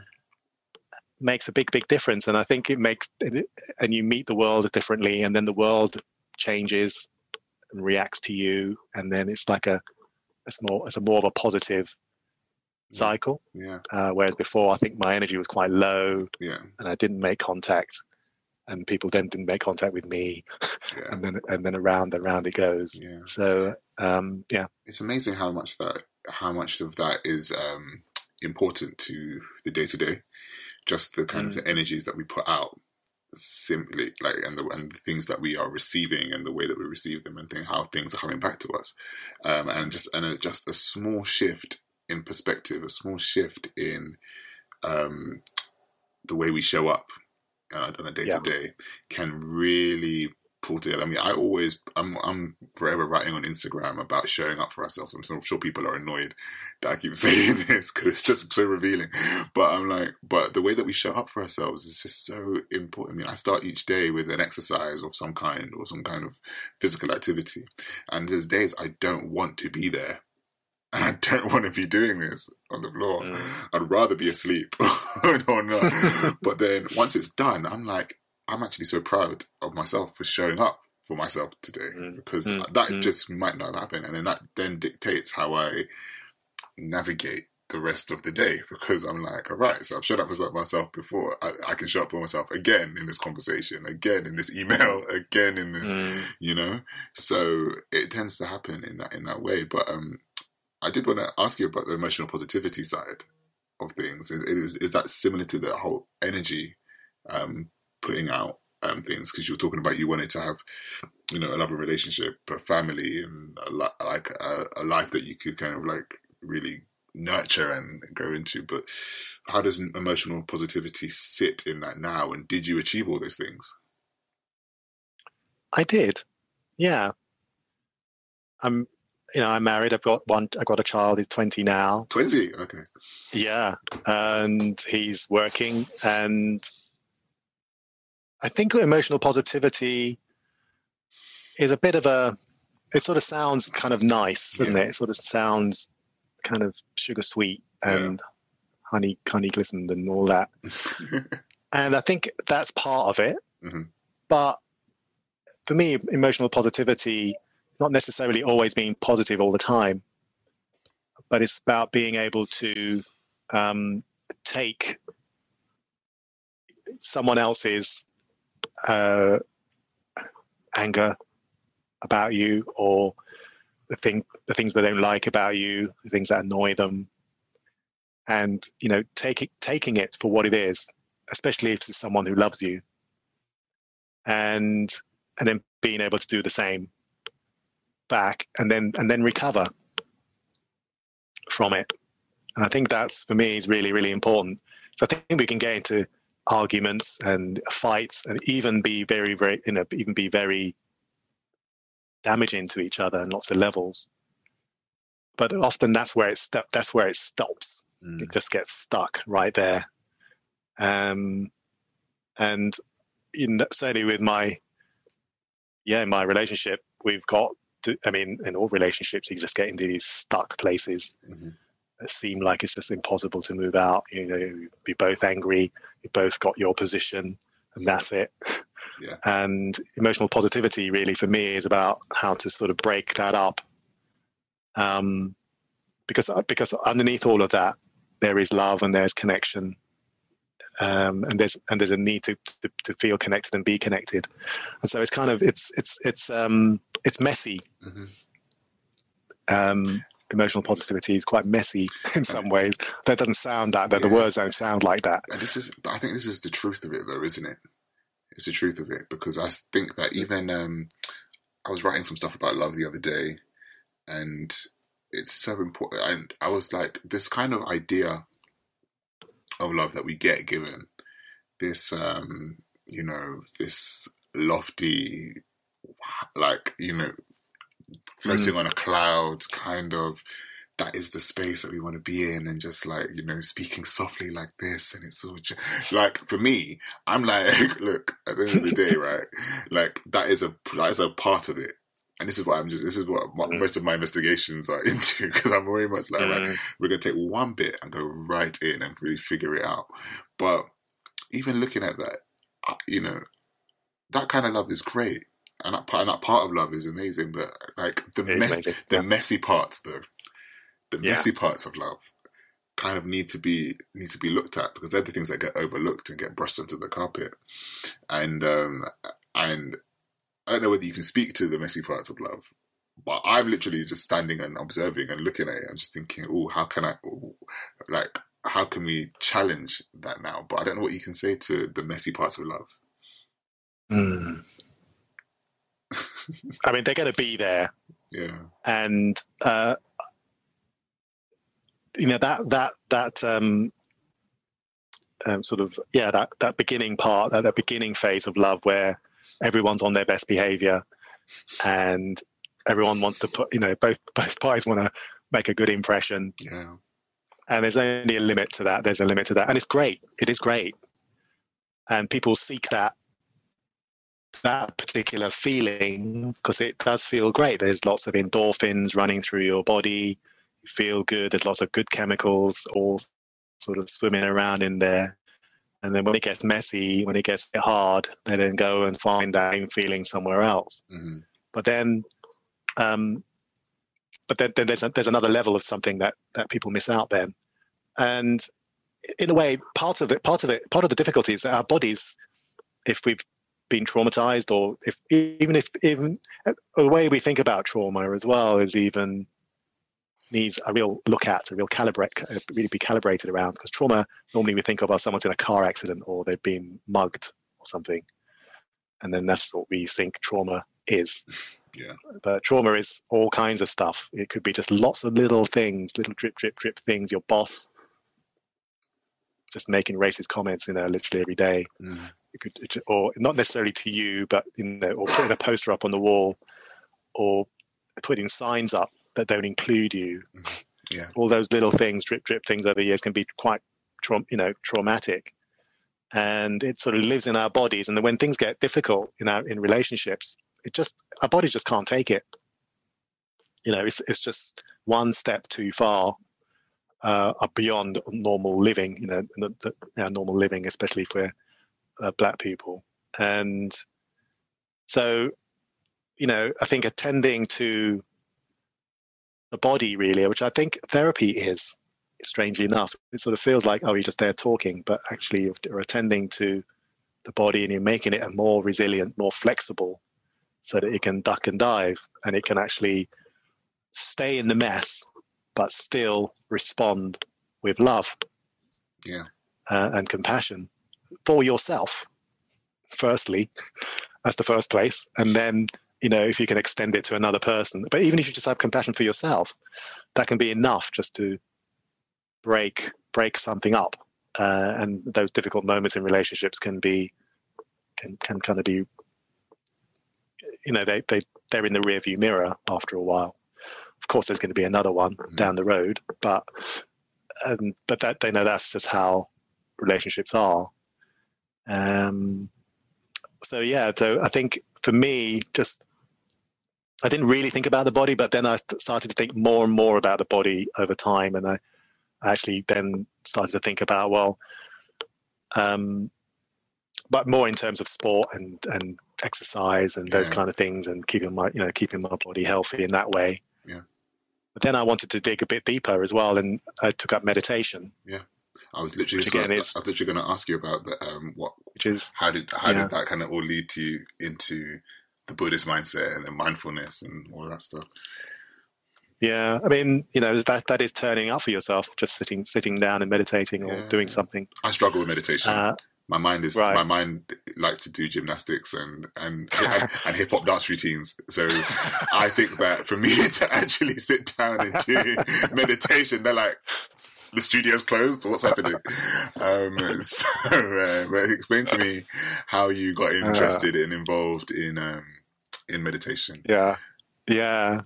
Makes a big, big difference. And I think it makes, and you meet the world differently, and then the world changes and reacts to you. And then it's like a, it's more, it's a more of a positive cycle. Yeah. Uh, whereas before, I think my energy was quite low. Yeah. And I didn't make contact. And people then didn't make contact with me, yeah. and then and then around and around it goes. Yeah. So um, yeah, it's amazing how much that how much of that is um, important to the day to day. Just the kind mm. of the energies that we put out, simply like and the and the things that we are receiving and the way that we receive them and things, how things are coming back to us, um, and just and a, just a small shift in perspective, a small shift in um, the way we show up. Uh, on a day to day can really pull together. I mean, I always, I'm, I'm forever writing on Instagram about showing up for ourselves. I'm so sure people are annoyed that I keep saying this because it's just so revealing. But I'm like, but the way that we show up for ourselves is just so important. I mean, I start each day with an exercise of some kind or some kind of physical activity. And there's days I don't want to be there. And I don't want to be doing this on the floor. Mm. I'd rather be asleep. no, no. But then once it's done, I'm like, I'm actually so proud of myself for showing up for myself today mm. because mm. that mm. just might not happen. And then that then dictates how I navigate the rest of the day because I'm like, all right, so I've showed up for myself before. I, I can show up for myself again in this conversation, again in this email, again in this, mm. you know? So it tends to happen in that, in that way. But, um, I did want to ask you about the emotional positivity side of things. Is, is that similar to the whole energy um, putting out um, things? Because you were talking about you wanted to have, you know, a loving relationship, a family, and a li- like a, a life that you could kind of like really nurture and go into. But how does emotional positivity sit in that now? And did you achieve all those things? I did. Yeah. I'm. You know, I'm married. I've got one. I've got a child. He's twenty now. twenty, okay. Yeah, and he's working. And I think emotional positivity is a bit of a. It sort of sounds kind of nice, doesn't yeah. it? It sort of sounds kind of sugar sweet and yeah. honey, honey glistened and all that. And I think that's part of it. Mm-hmm. But for me, emotional positivity is not necessarily always being positive all the time, but it's about being able to um, take someone else's uh, anger about you, or the thing, the things they don't like about you, the things that annoy them, and you know, take it, taking it for what it is, especially if it's someone who loves you, and and then being able to do the same back, and then and then recover from it. And I think that's, for me, is really, really important. So I think we can get into arguments and fights, and even be very, very, you know, even be very damaging to each other in lots of levels. But often that's where it st- that's where it stops. Mm. It just gets stuck right there. Um, and in, certainly with my, yeah, my relationship, we've got to, I mean, in all relationships, you just get into these stuck places. Mm-hmm. It seemed like it's just impossible to move out. You know, you're both angry, you both got your position, and that's it. Yeah. And emotional positivity, really, for me, is about how to sort of break that up. Um, because because underneath all of that, there is love and there's connection, um, and there's and there's a need to, to to feel connected and be connected. And so it's kind of it's it's it's um it's messy. Mm-hmm. Um. Emotional positivity is quite messy in some ways. That doesn't sound that, that yeah. The words don't sound like that. And this is, I think this is the truth of it, though, isn't it? It's the truth of it, because I think that even um, I was writing some stuff about love the other day, and it's so important. And I was like, this kind of idea of love that we get given, this, um, you know, this lofty, like, you know, floating mm. on a cloud, kind of, that is the space that we want to be in, and just like, you know, speaking softly like this, and it's all just, like, for me, I'm like, look, at the end of the day, right, like, that is a that is a part of it. And this is what I'm just, this is what my, most of my investigations are into, because I'm very much like, mm. like, we're going to take one bit and go right in and really figure it out. But even looking at that, you know, that kind of love is great. And that, part, and that part of love is amazing, but like the mess, amazing, the yeah. messy parts, though, the yeah. messy parts of love, kind of need to be need to be looked at, because they're the things that get overlooked and get brushed under the carpet. And um, and I don't know whether you can speak to the messy parts of love, but I'm literally just standing and observing and looking at it and just thinking, oh, how can I, ooh, like, how can we challenge that now? But I don't know what you can say to the messy parts of love. Mm. I mean, they're going to be there, yeah. And uh, you know that that that um, um, sort of yeah that that beginning part, that, that beginning phase of love, where everyone's on their best behavior, and everyone wants to put, you know, both both parties want to make a good impression. Yeah. And there's only a limit to that. There's a limit to that, and it's great. It is great, and people seek that. that particular feeling, because it does feel great. There's lots of endorphins running through your body. You feel good. There's lots of good chemicals all sort of swimming around in there. And then when it gets messy, when it gets hard, they then go and find that same feeling somewhere else. Mm-hmm. But then, um, but then, then there's a, there's another level of something that, that people miss out then. And in a way, part of it, part of it, part of the difficulty is that our bodies, if we've been traumatized, or if even if even the way we think about trauma as well is even needs a real look at, a real calibrate, really be calibrated around, because trauma, normally we think of as someone's in a car accident, or they've been mugged or something, and then that's what we think trauma is. Yeah. But trauma is all kinds of stuff. It could be just lots of little things, little drip drip drip things. Your boss just making racist comments, you know, literally every day. Mm. It could, it, or not necessarily to you, but, you know, or putting a poster up on the wall, or putting signs up that don't include you. Mm. Yeah. All those little things, drip, drip things over the years can be quite, tra- you know, traumatic. And it sort of lives in our bodies. And then when things get difficult in our, in relationships, it just, our bodies just can't take it. You know, it's it's just one step too far. Uh, are beyond normal living, you know, the, the, our normal living, especially if we're uh, black people, and So, you know, I think attending to the body, really, which I think therapy is, strangely enough. It sort of feels like, oh, you're just there talking, but actually you're attending to the body and you're making it a more resilient, more flexible, so that it can duck and dive and it can actually stay in the mess, but still respond with love yeah, uh, and compassion for yourself, firstly. That's the first place. And then, you know, if you can extend it to another person, but even if you just have compassion for yourself, that can be enough just to break break something up. Uh, and those difficult moments in relationships can be, can, can kind of be, you know, they, they, they're in the rearview mirror after a while. Of course, there's going to be another one mm-hmm. down the road, but um, but that they know that's just how relationships are. Um, so yeah, so I think for me, just I didn't really think about the body, but then I started to think more and more about the body over time, and I, I actually then started to think about well, um, but more in terms of sport and and exercise and yeah. those kind of things, and keeping my you know keeping my body healthy in that way. Yeah. But then I wanted to dig a bit deeper as well, and I took up meditation. Yeah, I was literally just again, like, I thought you were going to ask you about that. Um, what? Which is, how did how yeah. did that kind of all lead to you into the Buddhist mindset and the mindfulness and all that stuff? Yeah, I mean, you know, that that is turning up for yourself, just sitting sitting down and meditating or yeah. doing something. I struggle with meditation. Uh, my mind is right. my mind likes to do gymnastics and and and, and hip hop dance routines. So I think that for me to actually sit down and do meditation, they're like, the studio's closed. What's happening? um, so uh, explain to me how you got interested uh, and involved in um, in meditation. Yeah, yeah.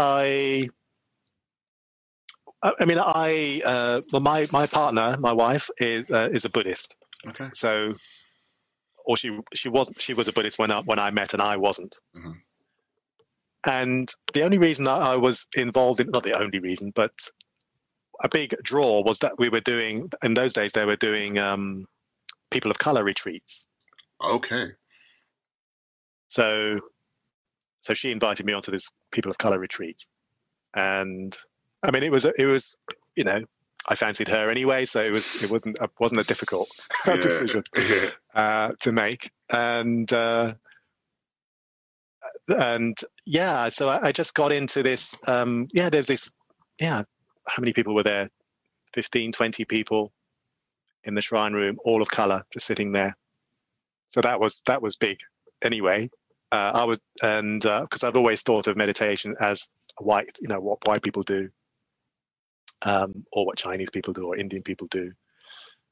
I, I mean, I, uh, well, my, my partner, my wife is, uh, is a Buddhist. Okay. So, or she, she wasn't, she was a Buddhist when I, when I met, and I wasn't. Mm-hmm. And the only reason that I was involved in, not the only reason, but a big draw was that we were doing, in those days, they were doing, um, people of color retreats. Okay. So, So she invited me onto this people of color retreat, and I mean, it was it was you know I fancied her anyway, so it was it wasn't it wasn't a difficult yeah. decision uh, to make, and uh, and yeah, so I, I just got into this. Um, yeah, there's this. Yeah, how many people were there? fifteen, twenty people in the shrine room, all of color, just sitting there. So that was that was big anyway. Uh, I was, and because uh, I've always thought of meditation as white, you know, what white people do, um, or what Chinese people do, or Indian people do,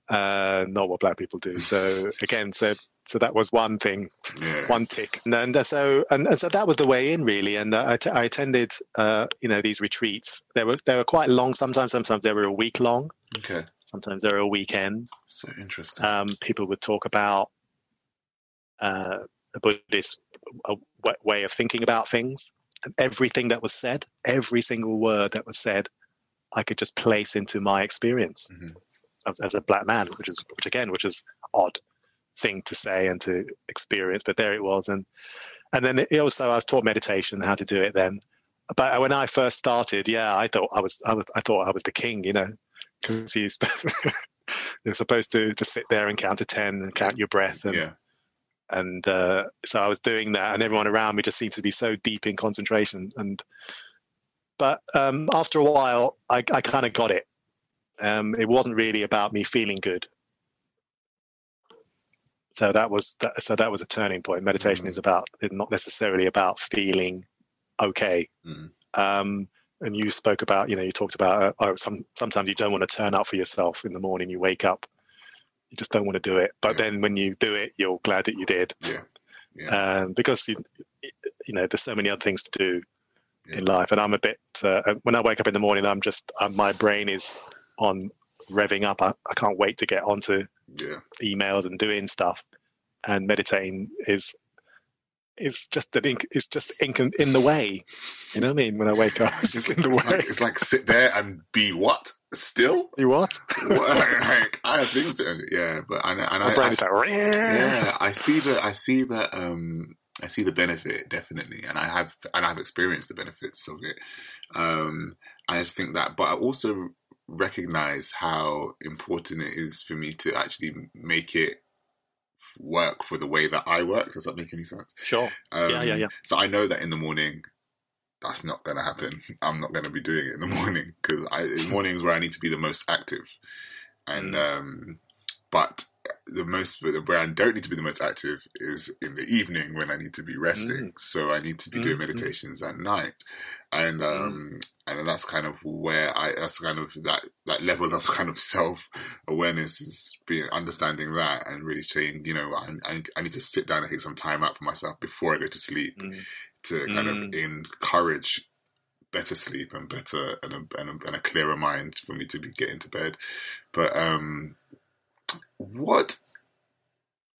uh, not what black people do. So again, so so that was one thing, yeah. one tick, and, and so and, and so that was the way in, really. And uh, I, t- I attended, uh, you know, these retreats. They were they were quite long. Sometimes, sometimes they were a week long. Okay. Sometimes they were a weekend. So interesting. Um, people would talk about. Uh, Buddhist way of thinking about things, and everything that was said, every single word that was said, I could just place into my experience mm-hmm. as a black man, which is, which again, which is odd thing to say and to experience, but there it was. And and then it also, I was taught meditation, how to do it then. But when I first started, yeah, I thought I was, I was, I thought I was the king, you know, because you you're supposed to just sit there and count to ten and count your breath and. Yeah. And uh, so I was doing that, and everyone around me just seemed to be so deep in concentration. And but um, after a while, I, I kind of got it. Um, it wasn't really about me feeling good. So that was that, so that was a turning point. Meditation mm-hmm. is about it's not necessarily about feeling okay. Mm-hmm. Um, and you spoke about, you know, you talked about uh, oh, some, sometimes you don't want to turn up for yourself in the morning. You wake up. You just don't want to do it, but yeah. then when you do it, you're glad that you did. Yeah, yeah. Um, because you, you know, there's so many other things to do yeah. in life, and I'm a bit. Uh, when I wake up in the morning, I'm just uh, my brain is on revving up. I, I can't wait to get onto yeah. emails and doing stuff, and meditating is is just an inc- it's just in in the way. You know what I mean? When I wake up, it's just in the way. Like, it's like sit there and be what? Still? You what? Like, I have things to end it, yeah. But I, and I, I, like, yeah, I see the, I see the, um, I see the benefit definitely, and I have, and I've experienced the benefits of it. Um, I just think that, but I also recognize how important it is for me to actually make it work for the way that I work. Does that make any sense? Sure. Um, yeah, yeah, yeah. So I know that in the morning, that's not going to happen. I'm not going to be doing it in the morning because mornings where I need to be the most active, and mm. um, but the most where I don't need to be the most active is in the evening when I need to be resting. Mm. So I need to be mm. doing meditations mm. at night, and um, mm. and that's kind of where I that's kind of that that level of kind of self awareness is being understanding that and really saying, you know, I, I I need to sit down and take some time out for myself before I go to sleep. Mm. To kind mm. of encourage better sleep and better and a, and, a, and a clearer mind for me to be get into bed. But um, what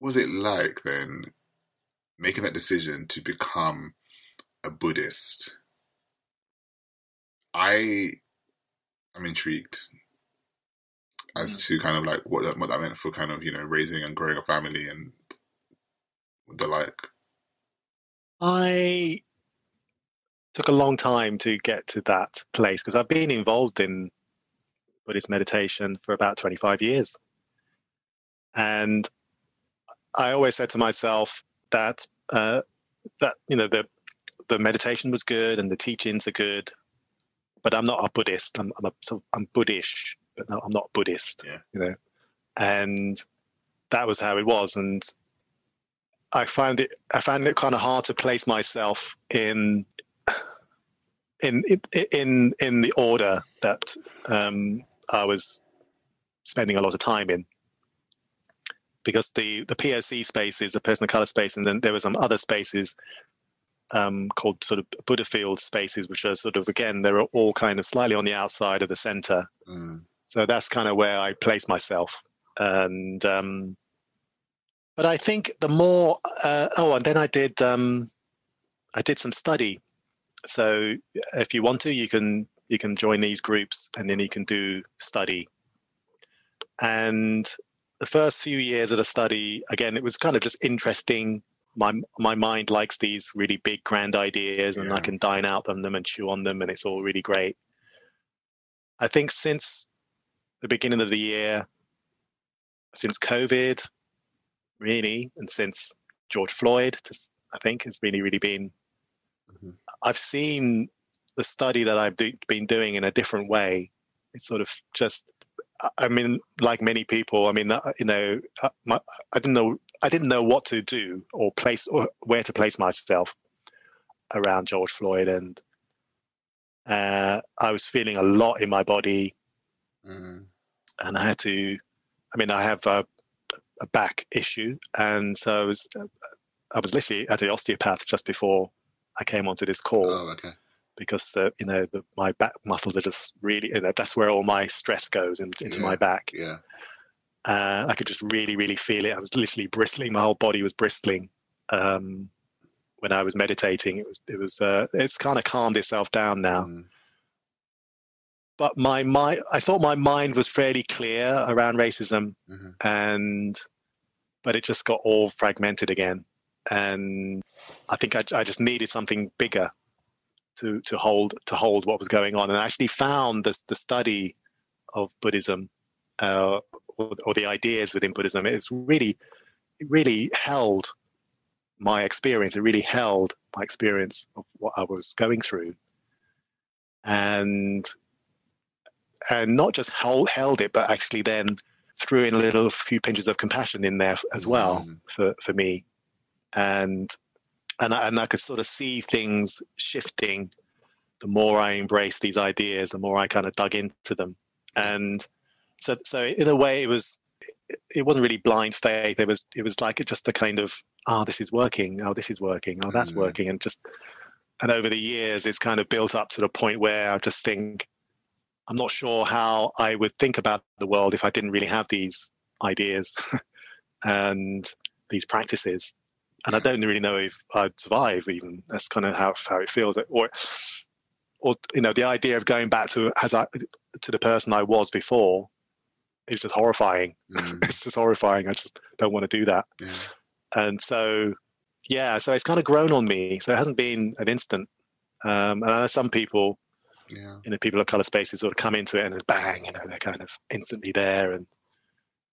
was it like then making that decision to become a Buddhist? I am intrigued as mm. to kind of like what that, what that meant for kind of, you know, raising and growing a family and the like. I took a long time to get to that place because I've been involved in Buddhist meditation for about twenty-five years. And I always said to myself that, uh, that you know, the, the meditation was good and the teachings are good, but I'm not a Buddhist. I'm, I'm, a, so I'm Buddhish, but no, I'm not Buddhist, yeah. you know. And that was how it was. And I found it. I found it kind of hard to place myself in, in in in the order that um, I was spending a lot of time in, because the the P O C spaces, the person of color space, and then there were some other spaces um, called sort of Buddha field spaces, which are sort of again they were all kind of slightly on the outside of the center. Mm. So that's kind of where I placed myself, and. Um, But I think the more, uh, oh, and then I did, um, I did some study. So if you want to, you can you can join these groups, and then you can do study. And the first few years of the study, again, it was kind of just interesting. My my mind likes these really big, grand ideas, and yeah. I can dine out on them and chew on them, and it's all really great. I think since the beginning of the year, since COVID. Really, and since George Floyd, just, I think it's really, really been. Mm-hmm. I've seen the study that I've do, been doing in a different way. It's sort of just, I mean, like many people, I mean, you know, my, I didn't know, I didn't know what to do or place or where to place myself around George Floyd, and uh, I was feeling a lot in my body, mm-hmm. and I had to. I mean, I have. Uh, a back issue, and so I was I was literally at an osteopath just before I came onto this call. Oh, okay. Because uh, you know the, my back muscles are just really you know, that's where all my stress goes in, into yeah. my back. Yeah, uh, I could just really, really feel it. I was literally bristling. My whole body was bristling um, when I was meditating. It was it was uh, it's kind of calmed itself down now. Mm. But my mind, I thought my mind was fairly clear around racism, mm-hmm. and but it just got all fragmented again. And I think I, I just needed something bigger to to hold to hold what was going on. And I actually found the the study of Buddhism uh, or, or the ideas within Buddhism. It's really, it really held my experience. It really held my experience of what I was going through, and. And not just hold, held it, but actually then threw in a little few pinches of compassion in there as well mm-hmm. for, for me, and and I, and I could sort of see things shifting. The more I embraced these ideas, the more I kind of dug into them, and so so in a way it was it wasn't really blind faith. It was it was like just a kind of ah oh, this is working, oh this is working, oh that's mm-hmm. working, and just and over the years it's kind of built up to the point where I just think. I'm not sure how I would think about the world if I didn't really have these ideas and these practices. And yeah. I don't really know if I'd survive even. That's kind of how, how it feels. Or or, you know, the idea of going back to as I, to the person I was before is just horrifying. Mm. It's just horrifying. I just don't want to do that. Yeah. And so, yeah, so it's kind of grown on me. So it hasn't been an instant. Um, and I know some people, yeah. you know, people of color spaces sort of come into it and bang, you know, they're kind of instantly there. And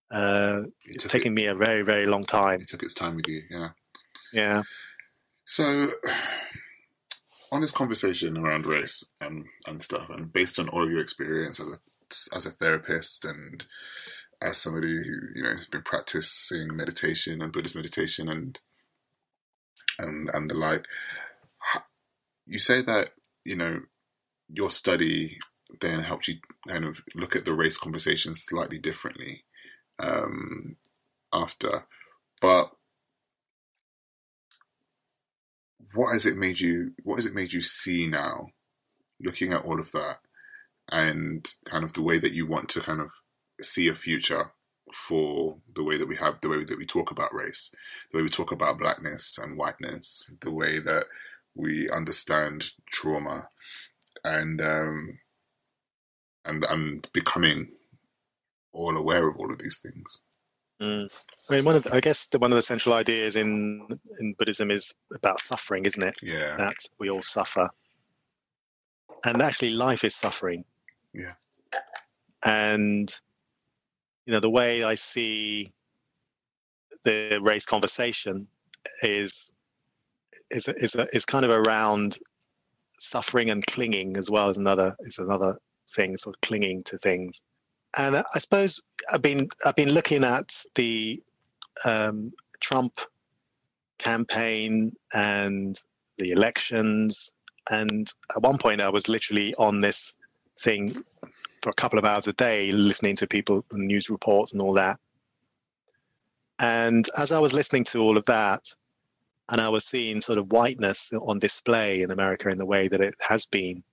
uh, it it's taken it, me a very, very long time. It took its time with you, yeah. Yeah. So on this conversation around race and, and stuff, and based on all of your experience as a, as a therapist and as somebody who, you know, has been practicing meditation and Buddhist meditation and and and the like, you say that, you know, your study then helped you kind of look at the race conversation slightly differently um, after. But what has it made you? What has it made you see now, looking at all of that, and kind of the way that you want to kind of see a future for the way that we have, the way that we talk about race, the way we talk about blackness and whiteness, the way that we understand trauma and um, and and becoming all aware of all of these things. Mm. I mean, one of the, I guess the, one of the central ideas in in Buddhism is about suffering, isn't it? Yeah, that we all suffer, and actually, life is suffering. Yeah, and you know, the way I see the race conversation is is is is kind of around suffering and clinging as well as another is another thing, sort of clinging to things. And I suppose I've been I've been looking at the um, Trump campaign and the elections, and at one point I was literally on this thing for a couple of hours a day, listening to people and news reports and all that. And as I was listening to all of that, and I was seeing sort of whiteness on display in America in the way that it has been,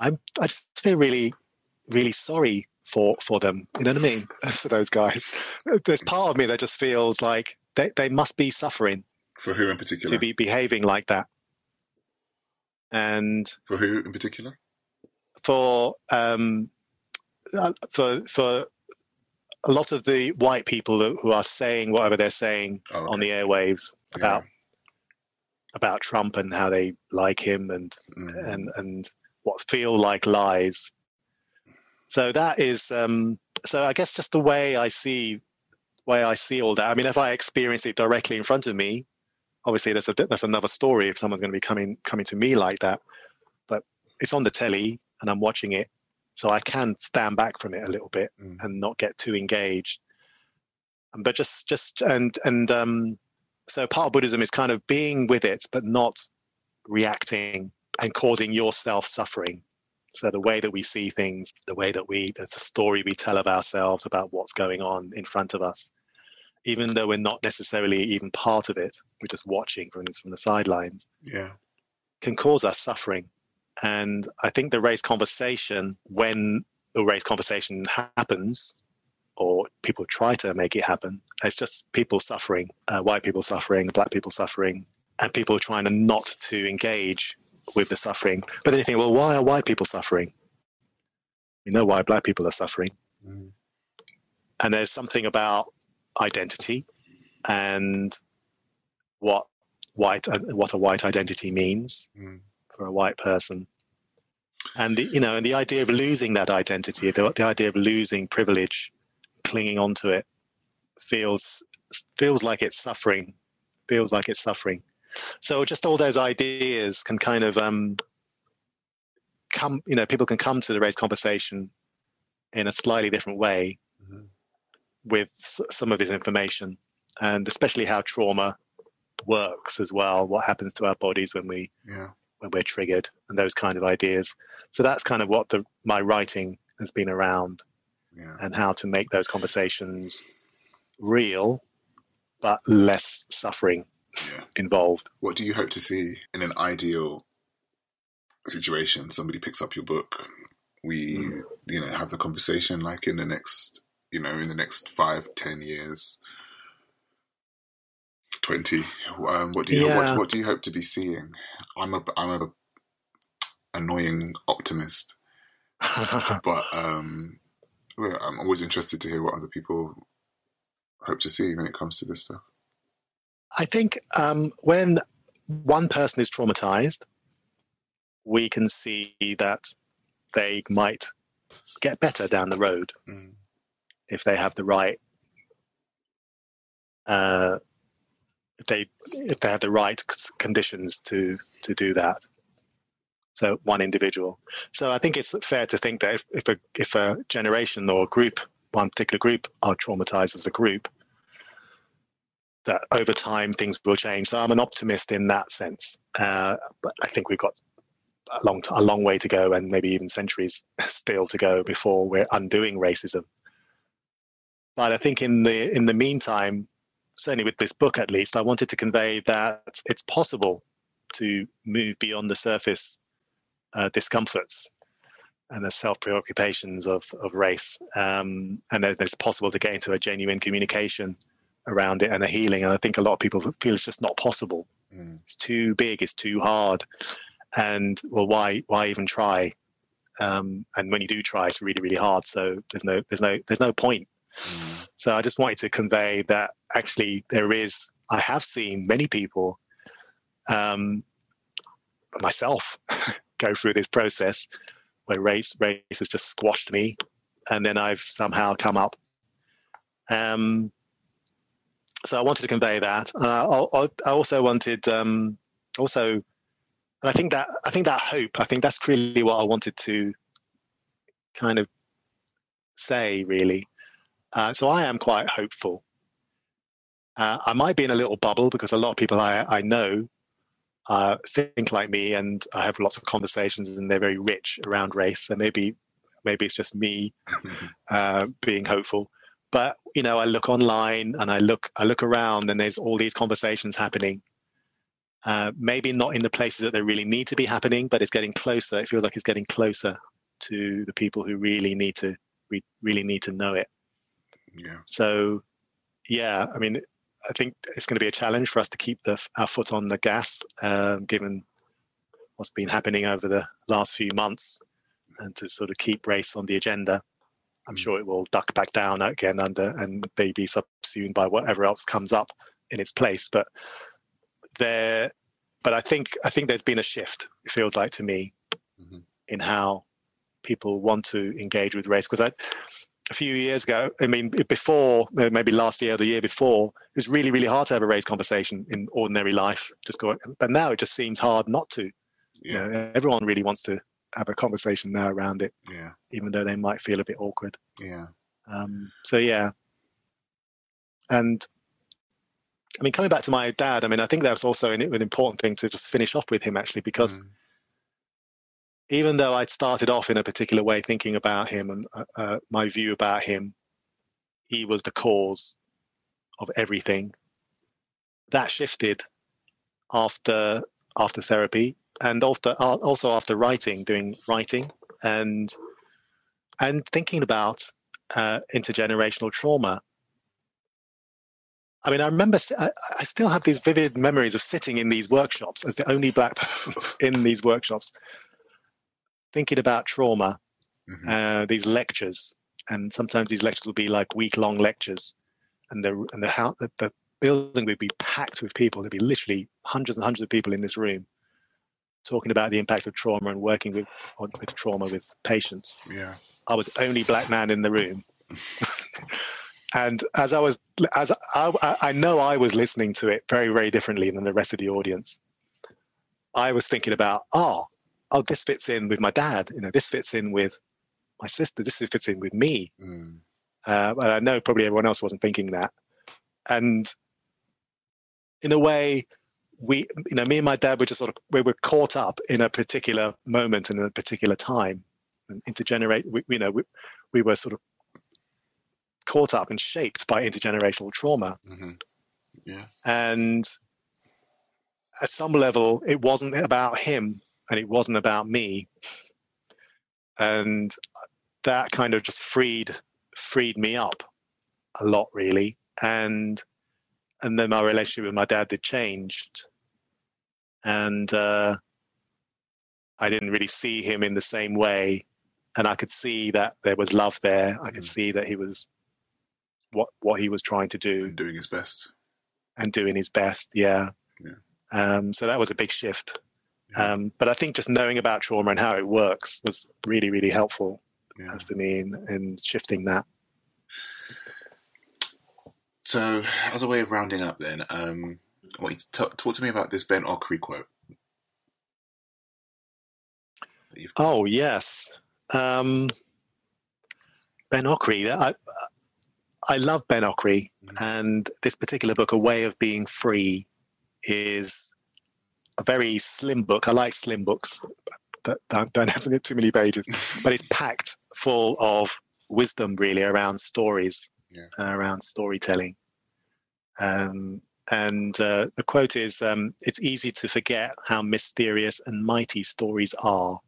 I'm I just feel really. really sorry for for them, you know what I mean? For those guys, there's part of me that just feels like they, they must be suffering. For who in particular? To be behaving like that. And for who in particular? For um for for a lot of the white people who are saying whatever they're saying oh, okay. on the airwaves about yeah. about Trump and how they like him and mm. and and what feel like lies. So that is, um, so I guess just the way I see, way I see all that. I mean, if I experience it directly in front of me, obviously that's a, that's another story. If someone's going to be coming coming to me like that, but it's on the telly and I'm watching it, so I can stand back from it a little bit mm. and not get too engaged. But just just and and um, so part of Buddhism is kind of being with it, but not reacting and causing yourself suffering. So the way that we see things, the way that we, there's a story we tell of ourselves about what's going on in front of us, even though we're not necessarily even part of it, we're just watching from, from the sidelines, yeah, can cause us suffering. And I think the race conversation, when the race conversation happens, or people try to make it happen, it's just people suffering, uh, white people suffering, black people suffering, and people trying to not to engage with the suffering. But then you think, well, why are white people suffering? We know why black people are suffering. Mm. And there's something about identity and what white uh, what a white identity means mm. for a white person, and the, you know, and the idea of losing that identity, the, the idea of losing privilege, clinging onto it, feels feels like it's suffering, feels like it's suffering. So just all those ideas can kind of um, come, you know, people can come to the race conversation in a slightly different way mm-hmm. with s- some of this information, and especially how trauma works as well, what happens to our bodies when, we, yeah. when we're triggered and those kind of ideas. So that's kind of what the, my writing has been around yeah. and how to make those conversations real but less suffering. Yeah. Involved. What do you hope to see in an ideal situation? Somebody picks up your book, we mm. you know, have the conversation like in the next, you know, in the next five, ten years, twenty. Um, what do you yeah. what, what do you hope to be seeing? I'm a I'm a annoying optimist. But um, I'm always interested to hear what other people hope to see when it comes to this stuff. I think um, when one person is traumatized, we can see that they might get better down the road mm. if they have the right uh, if they if they have the right conditions to to do that. So one individual. So I think it's fair to think that if, if a if a generation or group, one particular group, are traumatized as a group, that over time things will change. So I'm an optimist in that sense, uh, but I think we've got a long t- a long way to go, and maybe even centuries still to go before we're undoing racism. But I think in the in the meantime, certainly with this book at least, I wanted to convey that it's possible to move beyond the surface uh, discomforts and the self-preoccupations of, of race. Um, and that it's possible to get into a genuine communication around it and a healing. And I think a lot of people feel it's just not possible. Mm. It's too big, it's too hard. And well, why why even try? Um, and when you do try, it's really, really hard. So there's no there's no there's no point. Mm. So I just wanted to convey that actually there is, I have seen many people, um, myself, go through this process where race race has just squashed me, and then I've somehow come up. Um, so I wanted to convey that. Uh, I, I also wanted um, also, and I think that I think that hope. I think that's really what I wanted to kind of say, really. Uh, so I am quite hopeful. Uh, I might be in a little bubble because a lot of people I, I know uh, think like me, and I have lots of conversations, and they're very rich around race. So maybe, maybe it's just me uh, being hopeful. But you know, I look online and I look, I look around, and there's all these conversations happening. Uh, maybe not in the places that they really need to be happening, but it's getting closer. It feels like it's getting closer to the people who really need to, we really need to know it. Yeah. So, yeah, I mean, I think it's going to be a challenge for us to keep the, our foot on the gas, um, given what's been happening over the last few months, and to sort of keep race on the agenda. I'm mm. sure it will duck back down again under and maybe be subsumed by whatever else comes up in its place. But there, but I think I think there's been a shift. It feels like to me mm-hmm. in how people want to engage with race, because I. A few years ago, I mean, before, maybe last year or the year before, it was really, really hard to have a race conversation in ordinary life. Just going, but now it just seems hard not to. Yeah. You know, everyone really wants to have a conversation now around it, yeah. even though they might feel a bit awkward. Yeah. Um, so, yeah. And, I mean, coming back to my dad, I mean, I think that was also an, an important thing to just finish off with him, actually, because mm. even though I'd started off in a particular way thinking about him and uh, uh, my view about him, he was the cause of everything. That shifted after after therapy, and after, uh, also after writing, doing writing and and thinking about uh, intergenerational trauma. I mean, I remember, I, I still have these vivid memories of sitting in these workshops as the only black person in these workshops, thinking about trauma, mm-hmm. uh, these lectures, and sometimes these lectures will be like week-long lectures, and the and the, how, the the building would be packed with people. There'd be literally hundreds and hundreds of people in this room talking about the impact of trauma and working with on, with trauma with patients. Yeah, I was the only black man in the room, and as I was as I, I, I know I was listening to it very, very differently than the rest of the audience. I was thinking about ah. Oh, oh, this fits in with my dad, you know, this fits in with my sister, this fits in with me. Mm. Uh, but I know probably everyone else wasn't thinking that. And in a way, we, you know, me and my dad were just sort of, we were caught up in a particular moment and in a particular time. And intergenerate, we, you know, we, we were sort of caught up and shaped by intergenerational trauma. Mm-hmm. Yeah. And at some level, it wasn't about him. And it wasn't about me, and that kind of just freed freed me up a lot, really. And and then my relationship with my dad did change, and uh, I didn't really see him in the same way. And I could see that there was love there. I could mm. see that he was what what he was trying to do. And doing his best. And doing his best, yeah. yeah. Um, so that was a big shift. Yeah. Um, but I think just knowing about trauma and how it works was really, really helpful yeah. for me in, in shifting that. So as a way of rounding up then, um, I want you to t- talk to me about this Ben Okri quote. Oh, yes. Um, Ben Okri. I, I love Ben Okri. Mm-hmm. And this particular book, A Way of Being Free, is a very slim book. I like slim books that don't, don't have too many pages, but it's packed full of wisdom, really, around stories, yeah. uh, around storytelling. Um, and uh, the quote is, um, "It's easy to forget how mysterious and mighty stories are.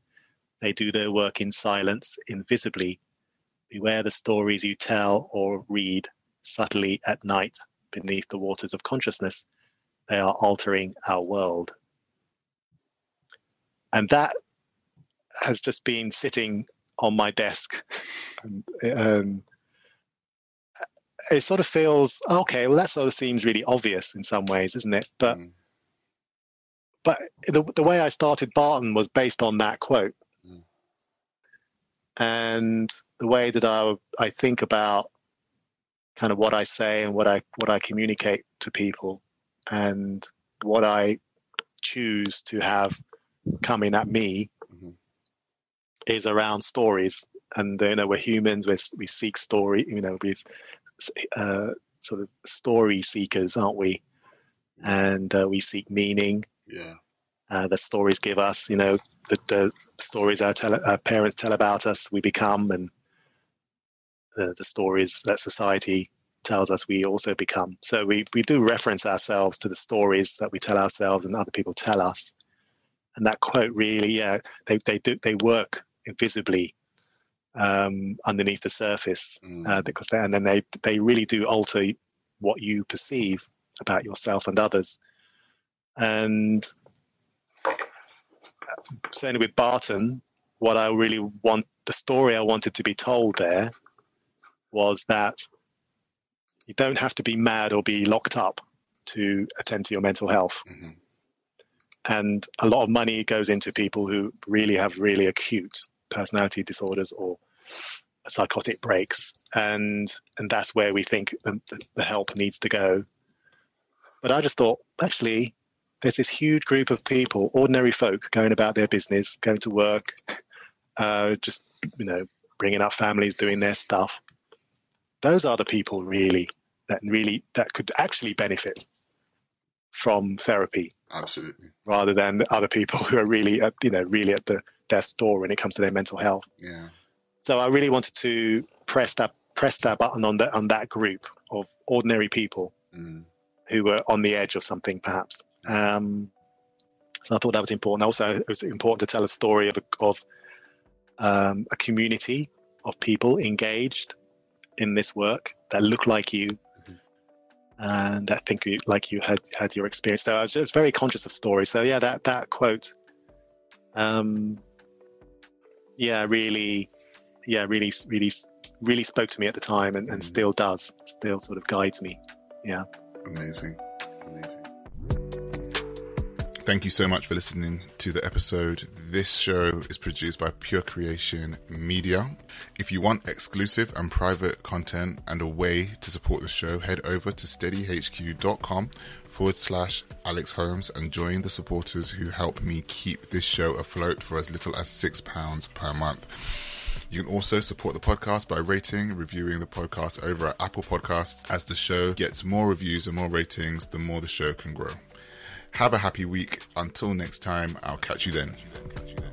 They do their work in silence, invisibly. Beware the stories you tell or read subtly at night beneath the waters of consciousness. They are altering our world." And that has just been sitting on my desk. And um, it sort of feels, okay, well, that sort of seems really obvious in some ways, isn't it? But mm. but the, the way I started Barton was based on that quote. Mm. And the way that I I think about kind of what I say and what I what I communicate to people and what I choose to have coming at me mm-hmm. is around stories. And, you know, we're humans, we're, we seek story, you know, we're uh, sort of story seekers, aren't we? And uh, we seek meaning. Yeah. Uh, the stories give us, you know, the, the stories our, tell, our parents tell about us, we become, and the, the stories that society tells us we also become. So we, we do reference ourselves to the stories that we tell ourselves and other people tell us. And that quote really, yeah, they they do they work invisibly um, underneath the surface mm. uh, because they, and then they they really do alter what you perceive about yourself and others. And certainly with Barton, what I really want, the story I wanted to be told there was that you don't have to be mad or be locked up to attend to your mental health. Mm-hmm. And a lot of money goes into people who really have really acute personality disorders or psychotic breaks. And and that's where we think the, the help needs to go. But I just thought, actually, there's this huge group of people, ordinary folk, going about their business, going to work, uh, just, you know, bringing up families, doing their stuff. Those are the people really that really that could actually benefit from therapy. Absolutely. Rather than other people who are really at, you know, really at the death's door when it comes to their mental health. Yeah. So I really wanted to press that press that button on that on that group of ordinary people mm. who were on the edge of something, perhaps. Um, so I thought that was important. Also, it was important to tell a story of a, of um, a community of people engaged in this work that look like you mm-hmm. and that think you, like you had had your experience. So I was just very conscious of story. So yeah, that that quote, um, yeah, really, yeah, really, really, really spoke to me at the time, and, mm-hmm. and still does, still sort of guides me. Yeah. Amazing, amazing. Thank you so much for listening to the episode. This show is produced by Pure Creation Media. If you want exclusive and private content and a way to support the show, head over to steadyhq.com forward slash Alex Holmes and join the supporters who help me keep this show afloat for as little as six pounds per month. You can also support the podcast by rating, reviewing the podcast over at Apple Podcasts. As the show gets more reviews and more ratings, the more the show can grow. Have a happy week. Until next time, I'll catch you then.